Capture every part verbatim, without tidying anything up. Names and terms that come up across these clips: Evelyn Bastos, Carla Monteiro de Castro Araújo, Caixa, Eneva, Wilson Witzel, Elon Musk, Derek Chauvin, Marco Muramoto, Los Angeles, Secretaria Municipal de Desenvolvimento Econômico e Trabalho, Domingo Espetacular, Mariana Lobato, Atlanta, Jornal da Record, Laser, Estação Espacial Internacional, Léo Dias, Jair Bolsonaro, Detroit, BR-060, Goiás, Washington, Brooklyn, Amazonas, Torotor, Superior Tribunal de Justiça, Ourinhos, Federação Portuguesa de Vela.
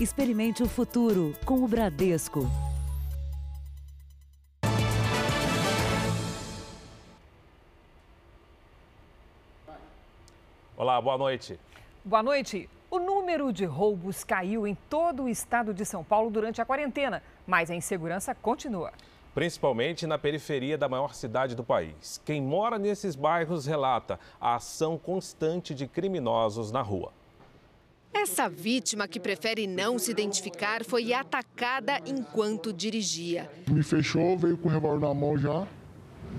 Experimente o futuro com o Bradesco. Olá, boa noite. Boa noite. O número de roubos caiu em todo o estado de São Paulo durante a quarentena, mas a insegurança continua. Principalmente na periferia da maior cidade do país. Quem mora nesses bairros relata a ação constante de criminosos na rua. Essa vítima, que prefere não se identificar, foi atacada enquanto dirigia. Me fechou, veio com o revólver na mão já.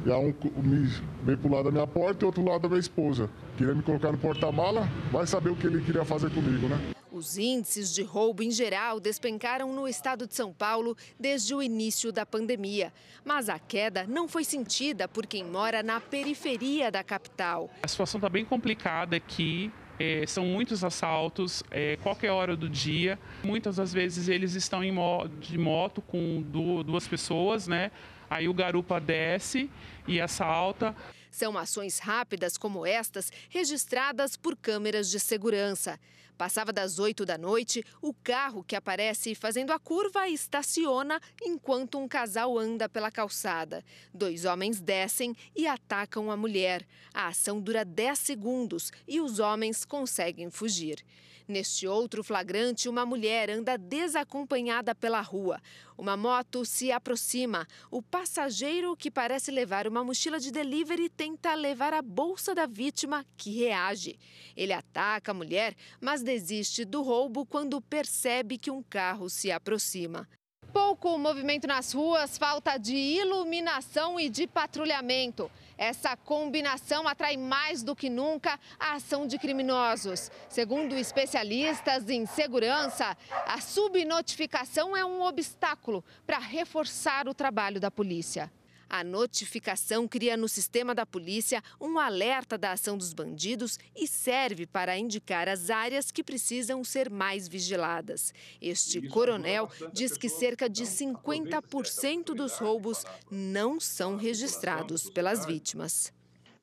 Já um me, veio para o lado da minha porta e outro lado da minha esposa. Queria me colocar no porta-mala, vai saber o que ele queria fazer comigo, né? Os índices de roubo em geral despencaram no estado de São Paulo desde o início da pandemia. Mas a queda não foi sentida por quem mora na periferia da capital. A situação está bem complicada aqui. É, são muitos assaltos, é, qualquer hora do dia. Muitas das vezes eles estão em mo- de moto com du- duas pessoas, né? Aí o garupa desce e assalta. São ações rápidas como estas, registradas por câmeras de segurança. Passava das oito da noite, o carro que aparece fazendo a curva estaciona enquanto um casal anda pela calçada. Dois homens descem e atacam a mulher. A ação dura dez segundos e os homens conseguem fugir. Neste outro flagrante, uma mulher anda desacompanhada pela rua. Uma moto se aproxima. O passageiro, que parece levar uma mochila de delivery, tenta levar a bolsa da vítima, que reage. Ele ataca a mulher, mas desiste do roubo quando percebe que um carro se aproxima. Pouco movimento nas ruas, falta de iluminação e de patrulhamento. Essa combinação atrai mais do que nunca a ação de criminosos. Segundo especialistas em segurança, a subnotificação é um obstáculo para reforçar o trabalho da polícia. A notificação cria no sistema da polícia um alerta da ação dos bandidos e serve para indicar as áreas que precisam ser mais vigiladas. Este coronel diz que cerca de cinquenta por cento dos roubos não são registrados pelas vítimas.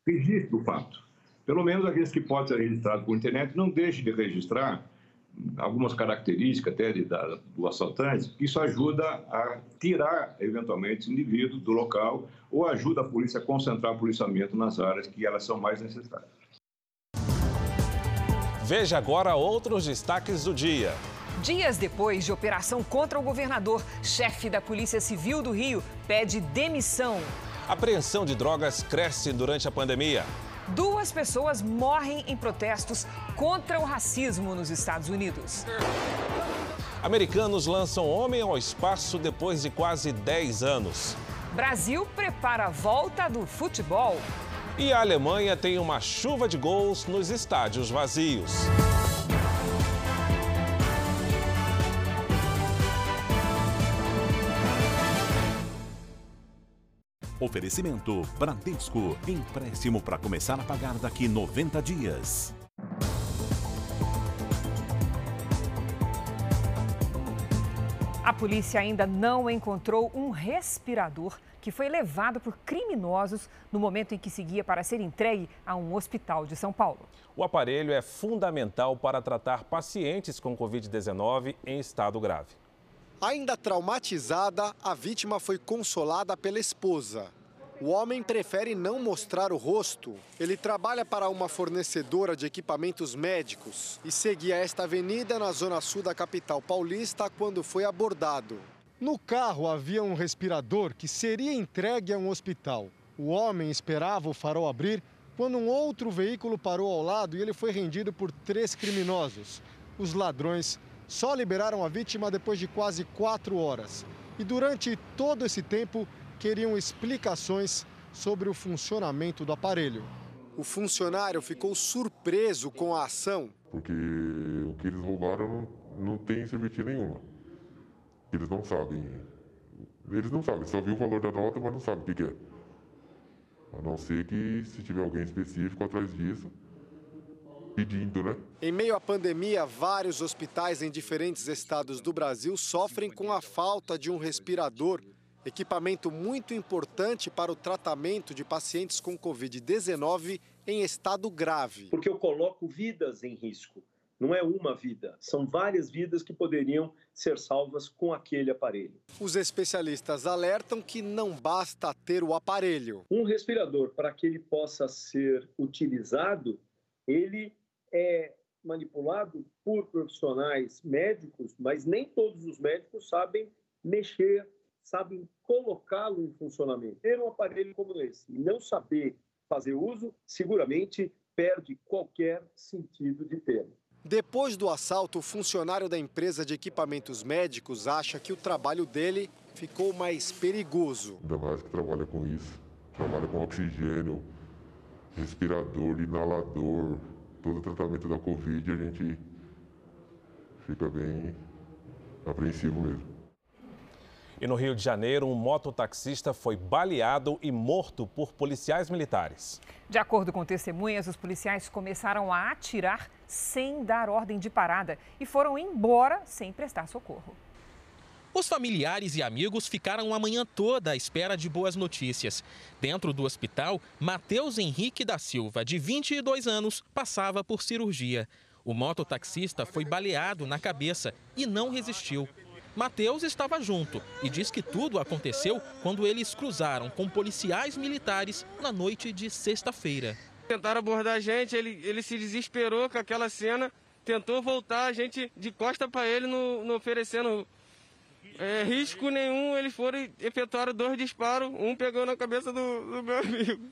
Registro o fato. Pelo menos aqueles que podem ser registrados por internet, não deixe de registrar algumas características até de, da, do assaltante. Isso ajuda a tirar, eventualmente, esse indivíduo do local ou ajuda a polícia a concentrar o policiamento nas áreas que elas são mais necessárias. Veja agora outros destaques do dia. Dias depois de operação contra o governador, chefe da Polícia Civil do Rio pede demissão. Apreensão de drogas cresce durante a pandemia. Duas pessoas morrem em protestos contra o racismo nos Estados Unidos. Americanos lançam homem ao espaço depois de quase dez anos. Brasil prepara a volta do futebol. E a Alemanha tem uma chuva de gols nos estádios vazios. Oferecimento Bradesco. Empréstimo para começar a pagar daqui noventa dias. A polícia ainda não encontrou um respirador que foi levado por criminosos no momento em que seguia para ser entregue a um hospital de São Paulo. O aparelho é fundamental para tratar pacientes com covid dezenove em estado grave. Ainda traumatizada, a vítima foi consolada pela esposa. O homem prefere não mostrar o rosto. Ele trabalha para uma fornecedora de equipamentos médicos e seguia esta avenida na zona sul da capital paulista quando foi abordado. No carro havia um respirador que seria entregue a um hospital. O homem esperava o farol abrir quando um outro veículo parou ao lado e ele foi rendido por três criminosos. Os ladrões só liberaram a vítima depois de quase quatro horas. E durante todo esse tempo, queriam explicações sobre o funcionamento do aparelho. O funcionário ficou surpreso com a ação. Porque o que eles roubaram não, não tem serventia nenhuma. Eles não sabem. Eles não sabem, só viu o valor da nota, mas não sabe o que, que é. A não ser que se tiver alguém específico atrás disso, pedindo, né? Em meio à pandemia, vários hospitais em diferentes estados do Brasil sofrem com a falta de um respirador, equipamento muito importante para o tratamento de pacientes com covid dezenove em estado grave. Porque eu coloco vidas em risco. Não é uma vida, são várias vidas que poderiam ser salvas com aquele aparelho. Os especialistas alertam que não basta ter o aparelho. Um respirador, para que ele possa ser utilizado, ele é manipulado por profissionais médicos, mas nem todos os médicos sabem mexer, sabem colocá-lo em funcionamento. Ter um aparelho como esse e não saber fazer uso, seguramente perde qualquer sentido de termo. Depois do assalto, o funcionário da empresa de equipamentos médicos acha que o trabalho dele ficou mais perigoso. Ainda mais que trabalha com isso. Trabalha com oxigênio, respirador, inalador, todo o tratamento da Covid, a gente fica bem apreensivo mesmo. E no Rio de Janeiro, um mototaxista foi baleado e morto por policiais militares. De acordo com testemunhas, os policiais começaram a atirar sem dar ordem de parada e foram embora sem prestar socorro. Os familiares e amigos ficaram a manhã toda à espera de boas notícias. Dentro do hospital, Matheus Henrique da Silva, de vinte e dois anos, passava por cirurgia. O mototaxista foi baleado na cabeça e não resistiu. Matheus estava junto e diz que tudo aconteceu quando eles cruzaram com policiais militares na noite de sexta-feira. Tentaram abordar a gente, ele, ele se desesperou com aquela cena, tentou voltar, a gente de costa para ele, não, não oferecendo é, risco nenhum. Eles foram e efetuaram dois disparos, um pegou na cabeça do, do meu amigo.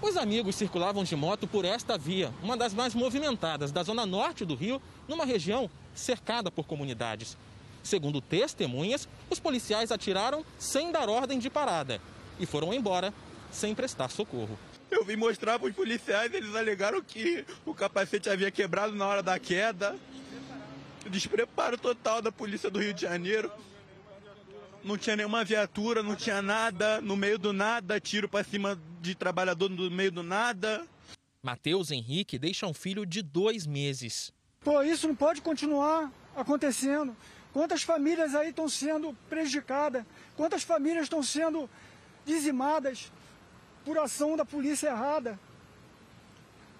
Os amigos circulavam de moto por esta via, uma das mais movimentadas da zona norte do Rio, numa região cercada por comunidades. Segundo testemunhas, os policiais atiraram sem dar ordem de parada e foram embora sem prestar socorro. Eu vim mostrar para os policiais, eles alegaram que o capacete havia quebrado na hora da queda. Despreparo total da polícia do Rio de Janeiro. Não tinha nenhuma viatura, não tinha nada, no meio do nada, tiro para cima de trabalhador no meio do nada. Matheus Henrique deixa um filho de dois meses. Pô, isso não pode continuar acontecendo. Quantas famílias aí estão sendo prejudicadas, quantas famílias estão sendo dizimadas por ação da polícia errada.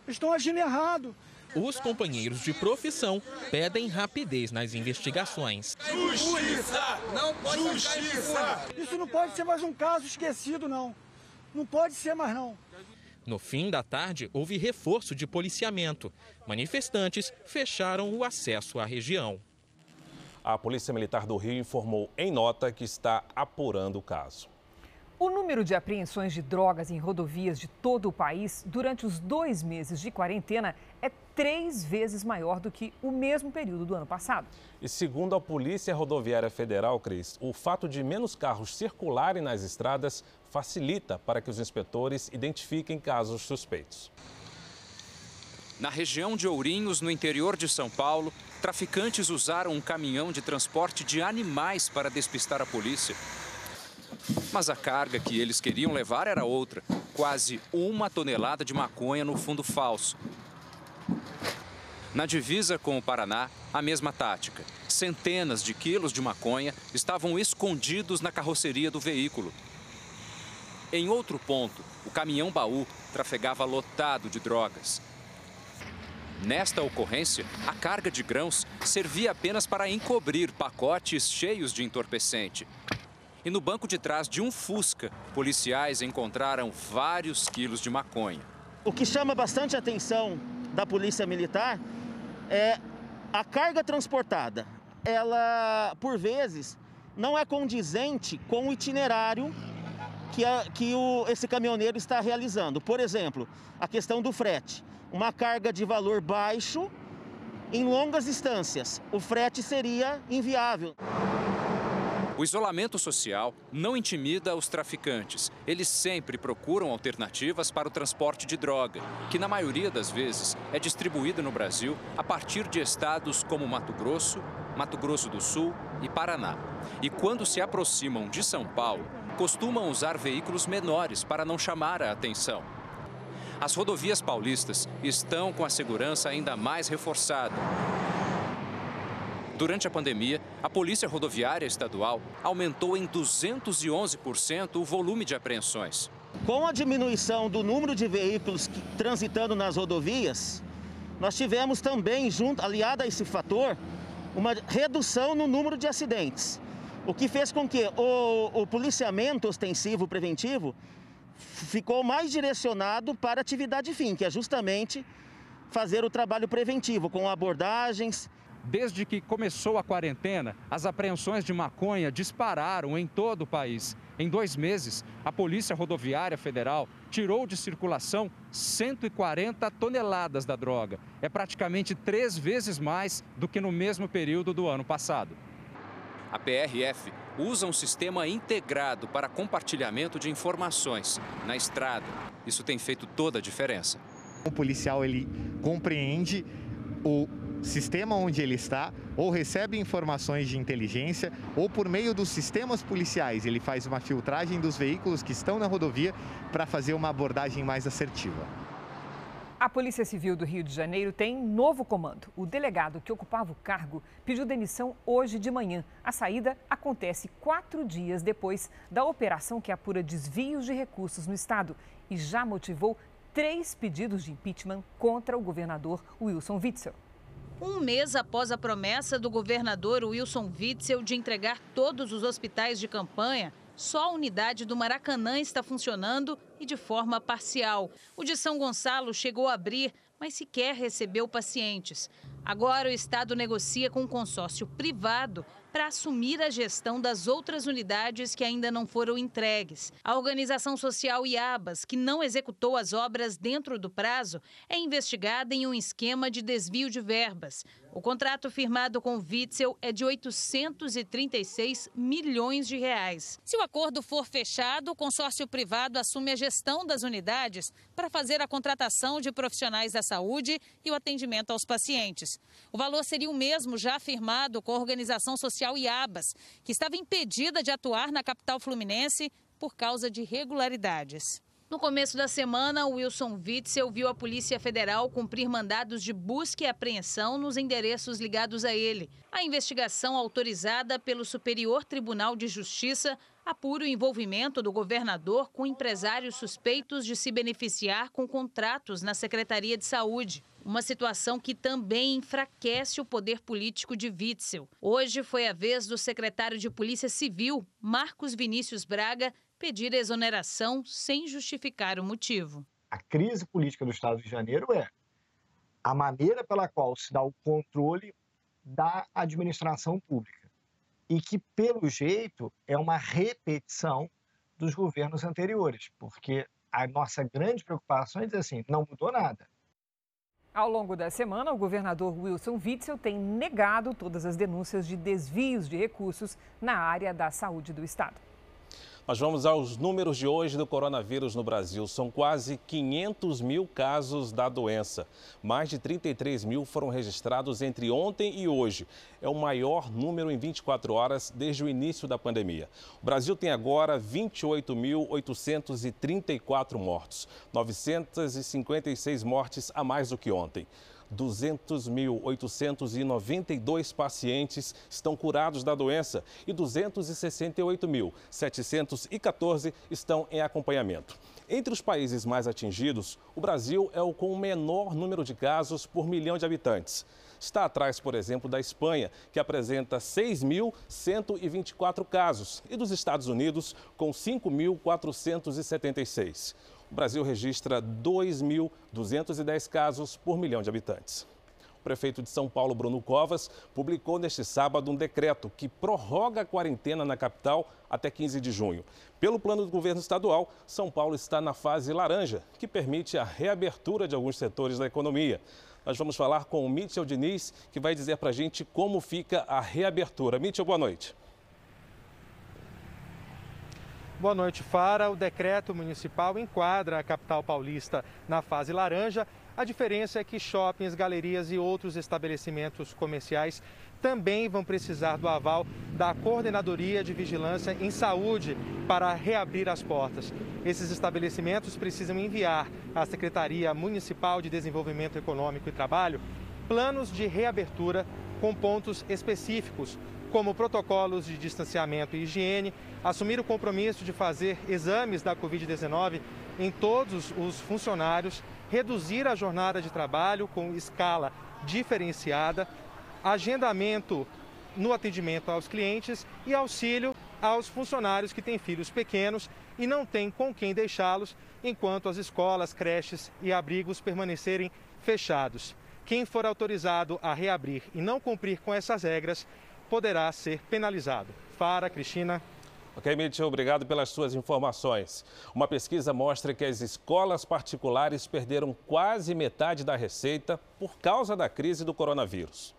Estão agindo errado. Os companheiros de profissão pedem rapidez nas investigações. Justiça! Não pode Justiça! Isso não pode ser mais um caso esquecido, não. Não pode ser mais, não. No fim da tarde, houve reforço de policiamento. Manifestantes fecharam o acesso à região. A Polícia Militar do Rio informou em nota que está apurando o caso. O número de apreensões de drogas em rodovias de todo o país durante os dois meses de quarentena é três vezes maior do que o mesmo período do ano passado. E segundo a Polícia Rodoviária Federal, Cris, o fato de menos carros circularem nas estradas facilita para que os inspetores identifiquem casos suspeitos. Na região de Ourinhos, no interior de São Paulo, traficantes usaram um caminhão de transporte de animais para despistar a polícia. Mas a carga que eles queriam levar era outra, quase uma tonelada de maconha no fundo falso. Na divisa com o Paraná, a mesma tática. Centenas de quilos de maconha estavam escondidos na carroceria do veículo. Em outro ponto, o caminhão-baú trafegava lotado de drogas. Nesta ocorrência, a carga de grãos servia apenas para encobrir pacotes cheios de entorpecente. E no banco de trás de um Fusca, policiais encontraram vários quilos de maconha. O que chama bastante a atenção da Polícia Militar é a carga transportada. Ela, por vezes, não é condizente com o itinerário que, a, que o, esse caminhoneiro está realizando. Por exemplo, a questão do frete. Uma carga de valor baixo em longas distâncias. O frete seria inviável. O isolamento social não intimida os traficantes. Eles sempre procuram alternativas para o transporte de droga, que na maioria das vezes é distribuída no Brasil a partir de estados como Mato Grosso, Mato Grosso do Sul e Paraná. E quando se aproximam de São Paulo, costumam usar veículos menores para não chamar a atenção. As rodovias paulistas estão com a segurança ainda mais reforçada. Durante a pandemia, a Polícia Rodoviária Estadual aumentou em duzentos e onze por cento o volume de apreensões. Com a diminuição do número de veículos transitando nas rodovias, Nós tivemos também, junto, aliado a esse fator, uma redução no número de acidentes, o que fez com que o, o policiamento ostensivo preventivo ficou mais direcionado para a atividade fim, que é justamente fazer o trabalho preventivo, com abordagens. Desde que começou a quarentena, as apreensões de maconha dispararam em todo o país. Em dois meses, a Polícia Rodoviária Federal tirou de circulação cento e quarenta toneladas da droga. É praticamente três vezes mais do que no mesmo período do ano passado. A P R F usa um sistema integrado para compartilhamento de informações na estrada. Isso tem feito toda a diferença. O policial, ele compreende o sistema onde ele está, ou recebe informações de inteligência, ou por meio dos sistemas policiais, ele faz uma filtragem dos veículos que estão na rodovia para fazer uma abordagem mais assertiva. A Polícia Civil do Rio de Janeiro tem novo comando. O delegado que ocupava o cargo pediu demissão hoje de manhã. A saída acontece quatro dias depois da operação que apura desvios de recursos no estado e já motivou três pedidos de impeachment contra o governador Wilson Witzel. Um mês após a promessa do governador Wilson Witzel de entregar todos os hospitais de campanha, só a unidade do Maracanã está funcionando e de forma parcial. O de São Gonçalo chegou a abrir, mas sequer recebeu pacientes. Agora o estado negocia com um consórcio privado para assumir a gestão das outras unidades que ainda não foram entregues. A organização social I A B A S, que não executou as obras dentro do prazo, é investigada em um esquema de desvio de verbas. O contrato firmado com Witzel é de oitocentos e trinta e seis milhões de reais. Se o acordo for fechado, o consórcio privado assume a gestão das unidades para fazer a contratação de profissionais da saúde e o atendimento aos pacientes. O valor seria o mesmo já firmado com a organização social I A B A S, que estava impedida de atuar na capital fluminense por causa de irregularidades. No começo da semana, Wilson Witzel viu a Polícia Federal cumprir mandados de busca e apreensão nos endereços ligados a ele. A investigação autorizada pelo Superior Tribunal de Justiça apura o envolvimento do governador com empresários suspeitos de se beneficiar com contratos na Secretaria de Saúde. Uma situação que também enfraquece o poder político de Witzel. Hoje foi a vez do secretário de Polícia Civil, Marcos Vinícius Braga, pedir exoneração sem justificar o motivo. A crise política do Estado de Janeiro é a maneira pela qual se dá o controle da administração pública e que, pelo jeito, é uma repetição dos governos anteriores, porque a nossa grande preocupação é dizer assim, não mudou nada. Ao longo da semana, o governador Wilson Witzel tem negado todas as denúncias de desvios de recursos na área da saúde do estado. Nós vamos aos números de hoje do coronavírus no Brasil. São quase quinhentos mil casos da doença. Mais de trinta e três mil foram registrados entre ontem e hoje. É o maior número em vinte e quatro horas desde o início da pandemia. O Brasil tem agora vinte e oito mil oitocentos e trinta e quatro mortos, novecentos e cinquenta e seis mortes a mais do que ontem. duzentos mil oitocentos e noventa e dois pacientes estão curados da doença e duzentos e sessenta e oito mil setecentos e quatorze estão em acompanhamento. Entre os países mais atingidos, o Brasil é o com o menor número de casos por milhão de habitantes. Está atrás, por exemplo, da Espanha, que apresenta seis mil cento e vinte e quatro casos, e dos Estados Unidos, com cinco mil quatrocentos e setenta e seis. O Brasil registra dois mil duzentos e dez casos por milhão de habitantes. O prefeito de São Paulo, Bruno Covas, publicou neste sábado um decreto que prorroga a quarentena na capital até quinze de junho. Pelo plano do governo estadual, São Paulo está na fase laranja, que permite a reabertura de alguns setores da economia. Nós vamos falar com o Mitchell Diniz, que vai dizer para a gente como fica a reabertura. Mitchell, boa noite. Boa noite, Fara. O decreto municipal enquadra a capital paulista na fase laranja. A diferença é que shoppings, galerias e outros estabelecimentos comerciais também vão precisar do aval da Coordenadoria de Vigilância em Saúde para reabrir as portas. Esses estabelecimentos precisam enviar à Secretaria Municipal de Desenvolvimento Econômico e Trabalho planos de reabertura com pontos específicos, como protocolos de distanciamento e higiene, assumir o compromisso de fazer exames da covid dezenove em todos os funcionários reduzir a jornada de trabalho com escala diferenciada, agendamento no atendimento aos clientes e auxílio aos funcionários que têm filhos pequenos e não têm com quem deixá-los enquanto as escolas, creches e abrigos permanecerem fechados. Quem for autorizado a reabrir e não cumprir com essas regras poderá ser penalizado. Para, Cristina. Ok, Mitchell, obrigado pelas suas informações. Uma pesquisa mostra que as escolas particulares perderam quase metade da receita por causa da crise do coronavírus.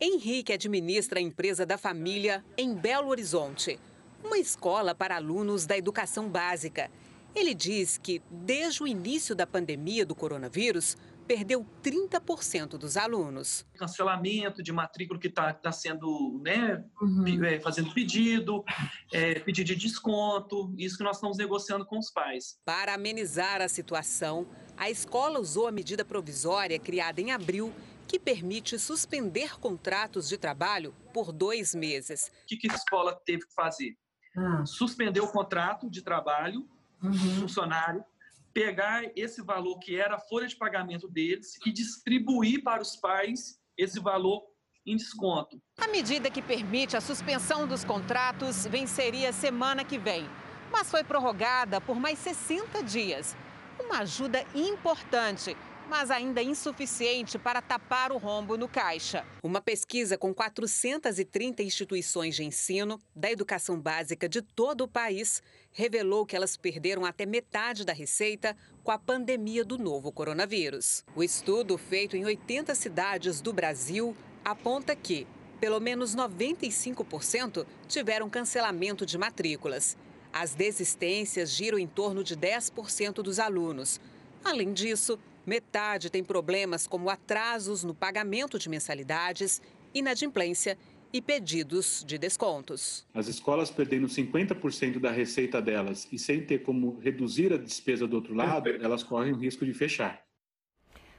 Henrique administra a empresa da família em Belo Horizonte, uma escola para alunos da educação básica. Ele diz que, desde o início da pandemia do coronavírus, perdeu trinta por cento dos alunos. Cancelamento de matrícula que está tá sendo, né, uhum. é, fazendo pedido, é, pedido de desconto, isso que nós estamos negociando com os pais. Para amenizar a situação, a escola usou a medida provisória criada em abril, que permite suspender contratos de trabalho por dois meses. O que, que a escola teve que fazer? Hum. Suspender o contrato de trabalho uhum. do funcionário, pegar esse valor que era a folha de pagamento deles e distribuir para os pais esse valor em desconto. A medida que permite a suspensão dos contratos venceria semana que vem, mas foi prorrogada por mais sessenta dias. Uma ajuda importante, mas ainda insuficiente para tapar o rombo no caixa. Uma pesquisa com quatrocentas e trinta instituições de ensino da educação básica de todo o país revelou que elas perderam até metade da receita com a pandemia do novo coronavírus. O estudo, feito em oitenta cidades do Brasil, aponta que pelo menos noventa e cinco por cento tiveram cancelamento de matrículas. As desistências giram em torno de dez por cento dos alunos. Além disso, metade tem problemas como atrasos no pagamento de mensalidades, inadimplência e pedidos de descontos. As escolas perdendo cinquenta por cento da receita delas e sem ter como reduzir a despesa do outro lado, elas correm o risco de fechar.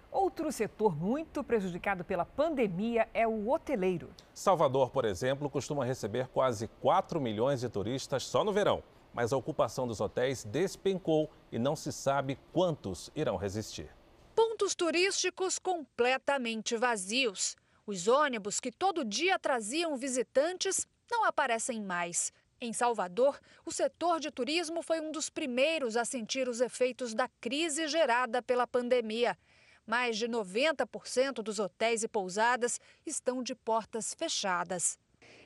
Outro setor muito prejudicado pela pandemia é o hoteleiro. Salvador, por exemplo, costuma receber quase quatro milhões de turistas só no verão. Mas a ocupação dos hotéis despencou e não se sabe quantos irão resistir. Pontos turísticos completamente vazios. Os ônibus que todo dia traziam visitantes não aparecem mais. Em Salvador, o setor de turismo foi um dos primeiros a sentir os efeitos da crise gerada pela pandemia. Mais de noventa por cento dos hotéis e pousadas estão de portas fechadas.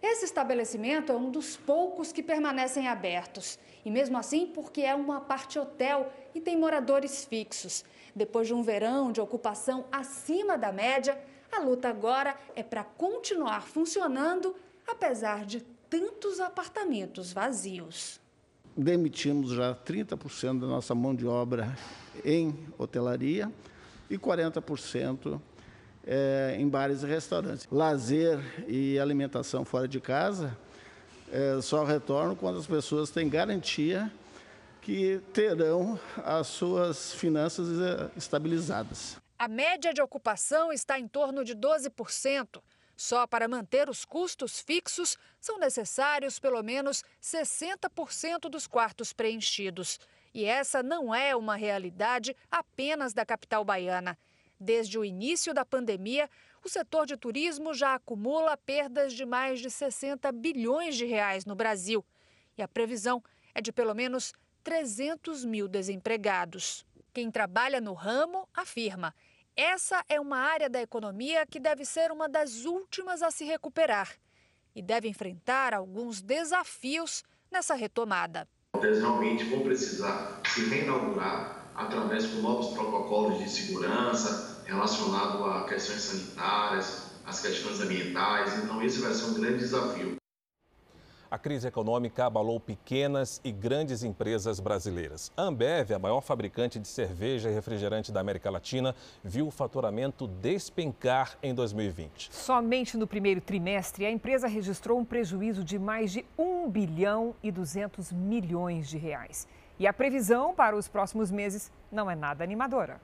Esse estabelecimento é um dos poucos que permanecem abertos. E mesmo assim, porque é uma parte hotel e tem moradores fixos. Depois de um verão de ocupação acima da média, a luta agora é para continuar funcionando, apesar de tantos apartamentos vazios. Demitimos já trinta por cento da nossa mão de obra em hotelaria e quarenta por cento... É, em bares e restaurantes. Lazer e alimentação fora de casa é, só retornam quando as pessoas têm garantia que terão as suas finanças estabilizadas. A média de ocupação está em torno de doze por cento. Só para manter os custos fixos são necessários pelo menos sessenta por cento dos quartos preenchidos. E essa não é uma realidade apenas da capital baiana. Desde o início da pandemia, o setor de turismo já acumula perdas de mais de sessenta bilhões de reais no Brasil. E a previsão é de pelo menos trezentos mil desempregados. Quem trabalha no ramo afirma: essa é uma área da economia que deve ser uma das últimas a se recuperar e deve enfrentar alguns desafios nessa retomada. Realmente vão precisar se reinaugurar através de novos protocolos de segurança relacionados a questões sanitárias, às questões ambientais. Então, esse vai ser um grande desafio. A crise econômica abalou pequenas e grandes empresas brasileiras. A Ambev, a maior fabricante de cerveja e refrigerante da América Latina, viu o faturamento despencar em dois mil e vinte. Somente no primeiro trimestre, a empresa registrou um prejuízo de mais de um bilhão e duzentos milhões de reais. E a previsão para os próximos meses não é nada animadora.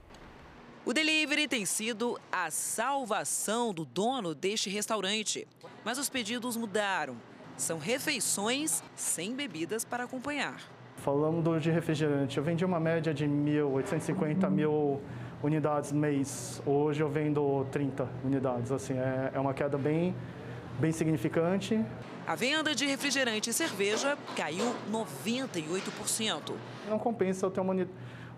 O delivery tem sido a salvação do dono deste restaurante. Mas os pedidos mudaram. São refeições sem bebidas para acompanhar. Falando de refrigerante, eu vendi uma média de mil, oitocentos e cinquenta mil unidades mês. Hoje eu vendo trinta unidades, assim, é, é uma queda bem, bem significante. A venda de refrigerante e cerveja caiu noventa e oito por cento. Não compensa eu ter uma,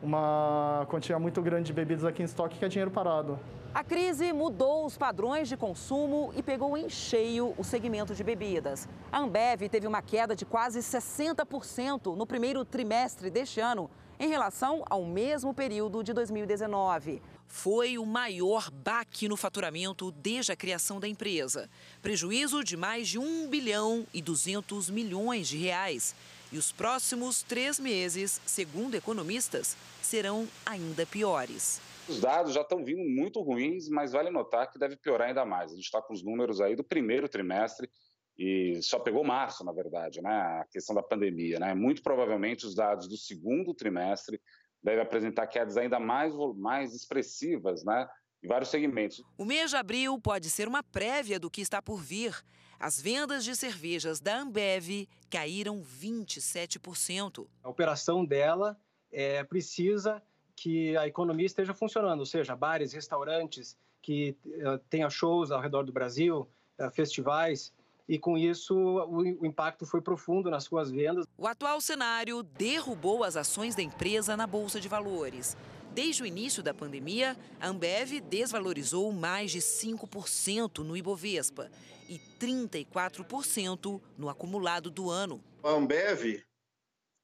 uma quantia muito grande de bebidas aqui em estoque, que é dinheiro parado. A crise mudou os padrões de consumo e pegou em cheio o segmento de bebidas. A Ambev teve uma queda de quase sessenta por cento no primeiro trimestre deste ano, em relação ao mesmo período de dois mil e dezenove. Foi o maior baque no faturamento desde a criação da empresa. Prejuízo de mais de um bilhão e duzentos milhões de reais. E os próximos três meses, segundo economistas, serão ainda piores. Os dados já estão vindo muito ruins, mas vale notar que deve piorar ainda mais. A gente está com os números aí do primeiro trimestre e só pegou março, na verdade, né? A questão da pandemia, né? Muito provavelmente os dados do segundo trimestre devem apresentar quedas ainda mais, mais expressivas, né? Em vários segmentos. O mês de abril pode ser uma prévia do que está por vir. As vendas de cervejas da Ambev caíram vinte e sete por cento. A operação dela é, precisa que a economia esteja funcionando, ou seja, bares, restaurantes, que uh, tenha shows ao redor do Brasil, uh, festivais. E com isso o impacto foi profundo nas suas vendas. O atual cenário derrubou as ações da empresa na Bolsa de Valores. Desde o início da pandemia, a Ambev desvalorizou mais de cinco por cento no Ibovespa e trinta e quatro por cento no acumulado do ano. A Ambev,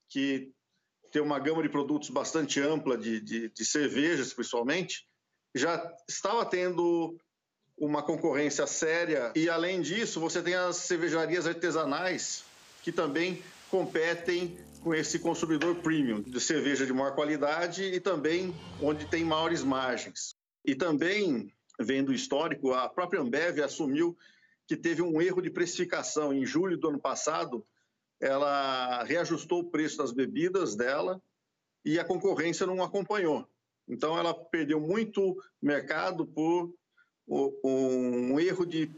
que tem uma gama de produtos bastante ampla, de, de, de cervejas principalmente, já estava tendo uma concorrência séria e, além disso, você tem as cervejarias artesanais que também competem com esse consumidor premium de cerveja de maior qualidade e também onde tem maiores margens. E também, vendo o histórico, a própria Ambev assumiu que teve um erro de precificação. Em julho do ano passado, ela reajustou o preço das bebidas dela e a concorrência não acompanhou. Então, ela perdeu muito mercado por um erro de,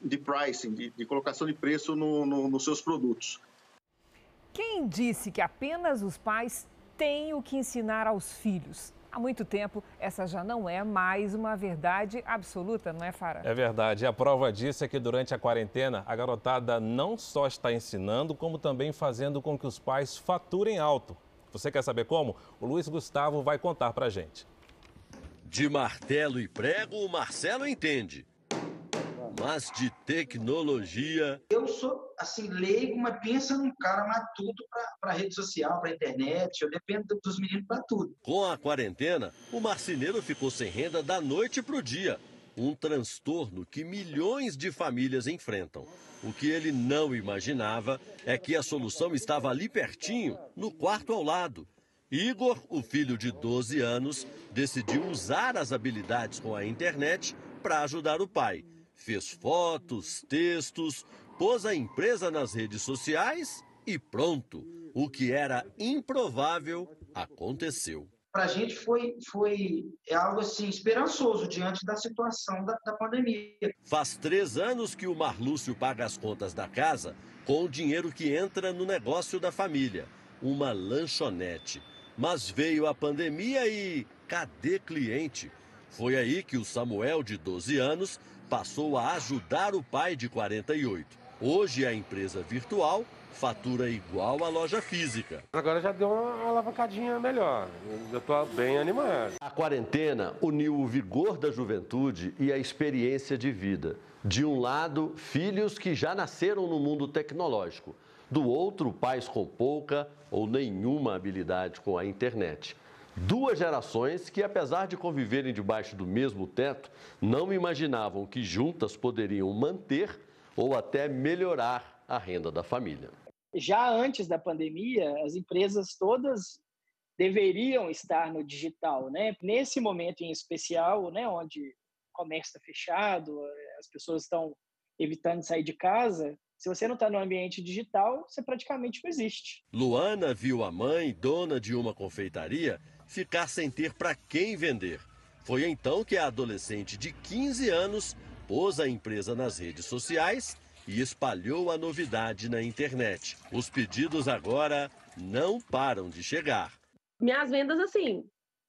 de pricing, de, de colocação de preço no, no, nos seus produtos. Quem disse que apenas os pais têm o que ensinar aos filhos? Há muito tempo, essa já não é mais uma verdade absoluta, não é, Fara? É verdade. E a prova disso é que durante a quarentena, a garotada não só está ensinando, como também fazendo com que os pais faturem alto. Você quer saber como? O Luiz Gustavo vai contar pra gente. De martelo e prego, o Marcelo entende, mas de tecnologia... Eu sou, assim, leigo, mas pensa num cara matuto para rede social, para internet, eu dependo dos meninos para tudo. Com a quarentena, o marceneiro ficou sem renda da noite para o dia, um transtorno que milhões de famílias enfrentam. O que ele não imaginava é que a solução estava ali pertinho, no quarto ao lado. Igor, o filho de doze anos, decidiu usar as habilidades com a internet para ajudar o pai. Fez fotos, textos, pôs a empresa nas redes sociais e pronto. O que era improvável aconteceu. Para a gente foi, foi algo assim esperançoso diante da situação da, da pandemia. Faz três anos que o Marlúcio paga as contas da casa com o dinheiro que entra no negócio da família, uma lanchonete. Mas veio a pandemia e cadê cliente? Foi aí que o Samuel, de doze anos, passou a ajudar o pai, de quarenta e oito. Hoje a empresa virtual fatura igual à loja física. Agora já deu uma alavancadinha melhor, eu estou bem animado. A quarentena uniu o vigor da juventude e a experiência de vida. De um lado, filhos que já nasceram no mundo tecnológico. Do outro, pais com pouca ou nenhuma habilidade com a internet. Duas gerações que, apesar de conviverem debaixo do mesmo teto, não imaginavam que juntas poderiam manter ou até melhorar a renda da família. Já antes da pandemia, as empresas todas deveriam estar no digital, né? Nesse momento em especial, né, onde o comércio está fechado, as pessoas estão evitando sair de casa, se você não está no ambiente digital, você praticamente não existe. Luana viu a mãe, dona de uma confeitaria, ficar sem ter para quem vender. Foi então que a adolescente de quinze anos pôs a empresa nas redes sociais e espalhou a novidade na internet. Os pedidos agora não param de chegar. Minhas vendas, assim,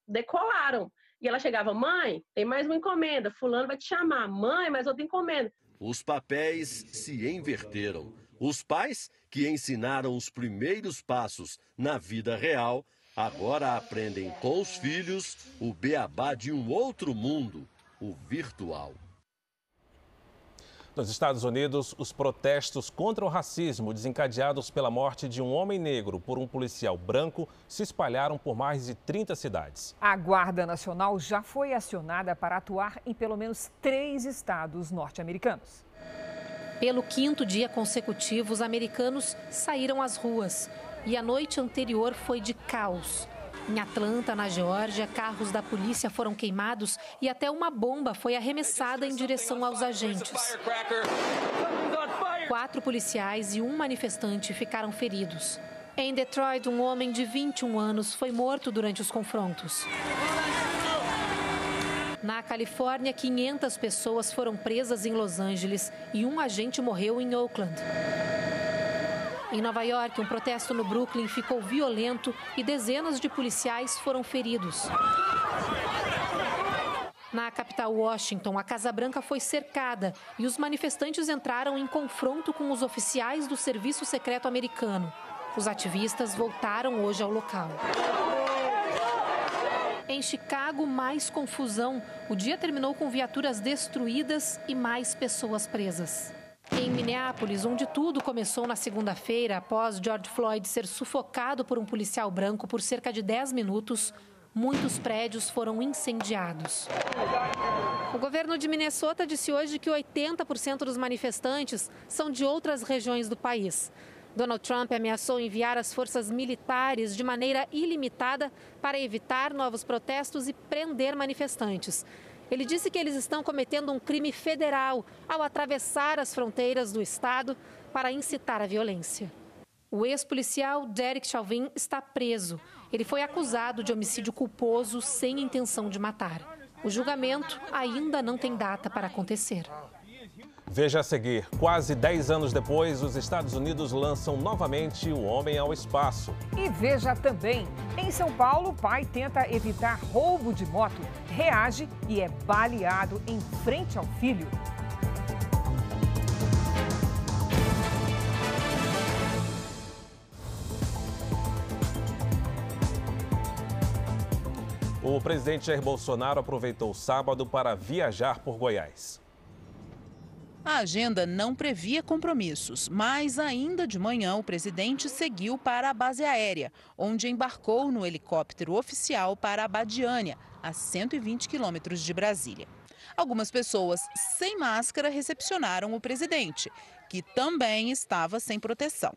decolaram. E ela chegava, mãe, tem mais uma encomenda, fulano vai te chamar, mãe, mais outra encomenda. Os papéis se inverteram. Os pais, que ensinaram os primeiros passos na vida real, agora aprendem com os filhos o beabá de um outro mundo, o virtual. Nos Estados Unidos, os protestos contra o racismo desencadeados pela morte de um homem negro por um policial branco se espalharam por mais de trinta cidades. A Guarda Nacional já foi acionada para atuar em pelo menos três estados norte-americanos. Pelo quinto dia consecutivo, os americanos saíram às ruas e a noite anterior foi de caos. Em Atlanta, na Geórgia, carros da polícia foram queimados e até uma bomba foi arremessada em direção aos agentes. Quatro policiais e um manifestante ficaram feridos. Em Detroit, um homem de vinte e um anos foi morto durante os confrontos. Na Califórnia, quinhentas pessoas foram presas em Los Angeles e um agente morreu em Oakland. Em Nova York, um protesto no Brooklyn ficou violento e dezenas de policiais foram feridos. Na capital Washington, a Casa Branca foi cercada e os manifestantes entraram em confronto com os oficiais do Serviço Secreto Americano. Os ativistas voltaram hoje ao local. Em Chicago, mais confusão. O dia terminou com viaturas destruídas e mais pessoas presas. Em Minneapolis, onde tudo começou na segunda-feira, após George Floyd ser sufocado por um policial branco por cerca de dez minutos, muitos prédios foram incendiados. O governo de Minnesota disse hoje que oitenta por cento dos manifestantes são de outras regiões do país. Donald Trump ameaçou enviar as forças militares de maneira ilimitada para evitar novos protestos e prender manifestantes. Ele disse que eles estão cometendo um crime federal ao atravessar as fronteiras do estado para incitar a violência. O ex-policial Derek Chauvin está preso. Ele foi acusado de homicídio culposo sem intenção de matar. O julgamento ainda não tem data para acontecer. Veja a seguir. Quase dez anos depois, os Estados Unidos lançam novamente o homem ao espaço. E veja também. Em São Paulo, pai tenta evitar roubo de moto, reage e é baleado em frente ao filho. O presidente Jair Bolsonaro aproveitou sábado para viajar por Goiás. A agenda não previa compromissos, mas ainda de manhã o presidente seguiu para a base aérea, onde embarcou no helicóptero oficial para Abadiânia, a cento e vinte quilômetros de Brasília. Algumas pessoas sem máscara recepcionaram o presidente, que também estava sem proteção.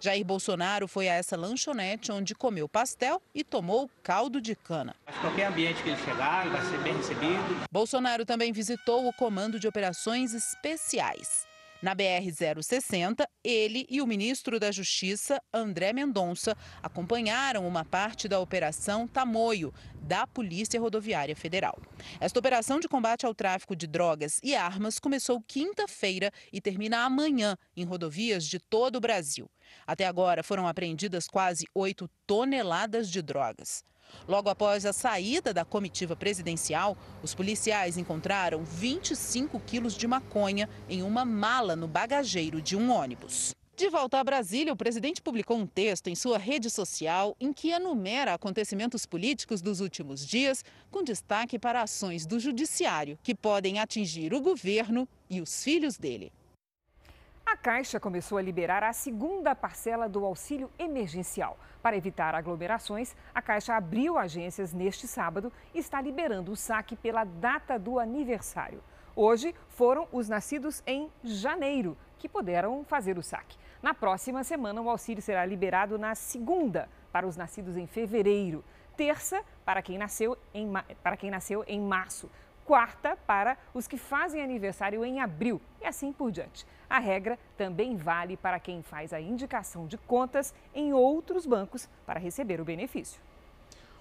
Jair Bolsonaro foi a essa lanchonete onde comeu pastel e tomou caldo de cana. Acho que qualquer ambiente que ele chegar vai ser bem recebido. Bolsonaro também visitou o Comando de Operações Especiais. Na B R zero sessenta, ele e o ministro da Justiça, André Mendonça, acompanharam uma parte da Operação Tamoio, da Polícia Rodoviária Federal. Esta operação de combate ao tráfico de drogas e armas começou quinta-feira e termina amanhã em rodovias de todo o Brasil. Até agora foram apreendidas quase oito toneladas de drogas. Logo após a saída da comitiva presidencial, os policiais encontraram vinte e cinco quilos de maconha em uma mala no bagageiro de um ônibus. De volta a Brasília, o presidente publicou um texto em sua rede social em que enumera acontecimentos políticos dos últimos dias, com destaque para ações do judiciário, que podem atingir o governo e os filhos dele. A Caixa começou a liberar a segunda parcela do auxílio emergencial. Para evitar aglomerações, a Caixa abriu agências neste sábado e está liberando o saque pela data do aniversário. Hoje foram os nascidos em janeiro que puderam fazer o saque. Na próxima semana, o auxílio será liberado na segunda para os nascidos em fevereiro, terça para quem nasceu em, para quem nasceu em março, quarta para os que fazem aniversário em abril e assim por diante. A regra também vale para quem faz a indicação de contas em outros bancos para receber o benefício.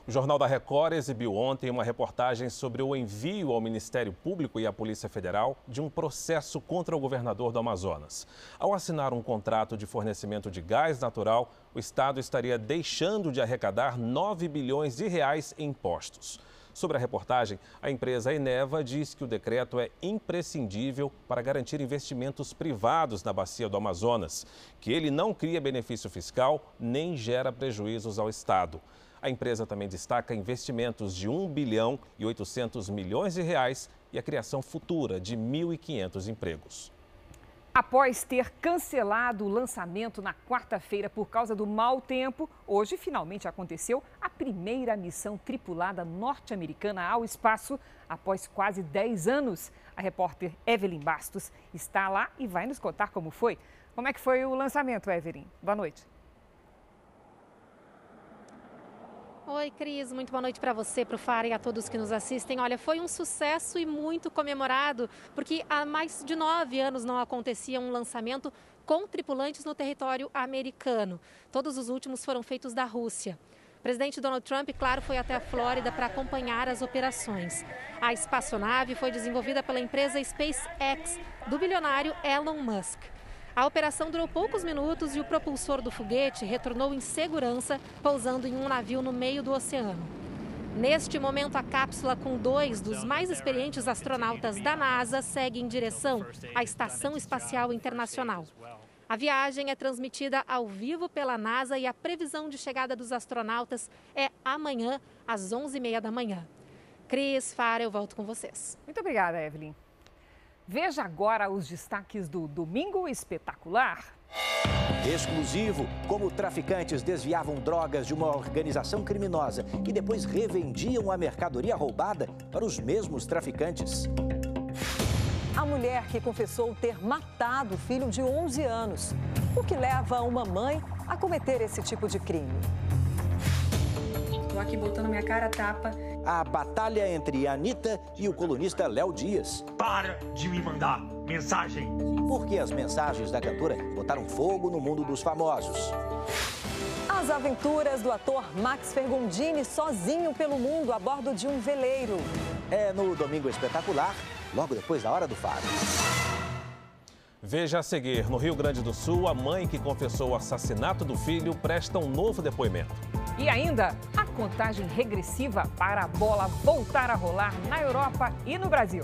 O Jornal da Record exibiu ontem uma reportagem sobre o envio ao Ministério Público e à Polícia Federal de um processo contra o governador do Amazonas. Ao assinar um contrato de fornecimento de gás natural, o Estado estaria deixando de arrecadar nove bilhões de reais em impostos. Sobre a reportagem, a empresa Eneva diz que o decreto é imprescindível para garantir investimentos privados na bacia do Amazonas, que ele não cria benefício fiscal nem gera prejuízos ao Estado. A empresa também destaca investimentos de um bilhão e oitocentos milhões de reais e a criação futura de mil e quinhentos empregos. Após ter cancelado o lançamento na quarta-feira por causa do mau tempo, hoje finalmente aconteceu a primeira missão tripulada norte-americana ao espaço após quase dez anos. A repórter Evelyn Bastos está lá e vai nos contar como foi. Como é que foi o lançamento, Evelyn? Boa noite. Oi, Cris. Muito boa noite para você, para o Fara e a todos que nos assistem. Olha, foi um sucesso e muito comemorado, porque há mais de nove anos não acontecia um lançamento com tripulantes no território americano. Todos os últimos foram feitos da Rússia. O presidente Donald Trump, claro, foi até a Flórida para acompanhar as operações. A espaçonave foi desenvolvida pela empresa SpaceX, do bilionário Elon Musk. A operação durou poucos minutos e o propulsor do foguete retornou em segurança, pousando em um navio no meio do oceano. Neste momento, a cápsula com dois dos mais experientes astronautas da NASA segue em direção à Estação Espacial Internacional. A viagem é transmitida ao vivo pela NASA e a previsão de chegada dos astronautas é amanhã, às onze e meia da manhã. Cris, Fara, eu volto com vocês. Muito obrigada, Evelyn. Veja agora os destaques do Domingo Espetacular. Exclusivo, como traficantes desviavam drogas de uma organização criminosa e depois revendiam a mercadoria roubada para os mesmos traficantes. A mulher que confessou ter matado o filho de onze anos, o que leva uma mãe a cometer esse tipo de crime. Estou aqui botando minha cara a tapa. A batalha entre a Anitta e o colunista Léo Dias. Para de me mandar mensagem. Porque as mensagens da cantora botaram fogo no mundo dos famosos. As aventuras do ator Max Fergondini sozinho pelo mundo a bordo de um veleiro. É no Domingo Espetacular, logo depois da Hora do Faro. Veja a seguir, no Rio Grande do Sul, a mãe que confessou o assassinato do filho presta um novo depoimento. E ainda, a contagem regressiva para a bola voltar a rolar na Europa e no Brasil.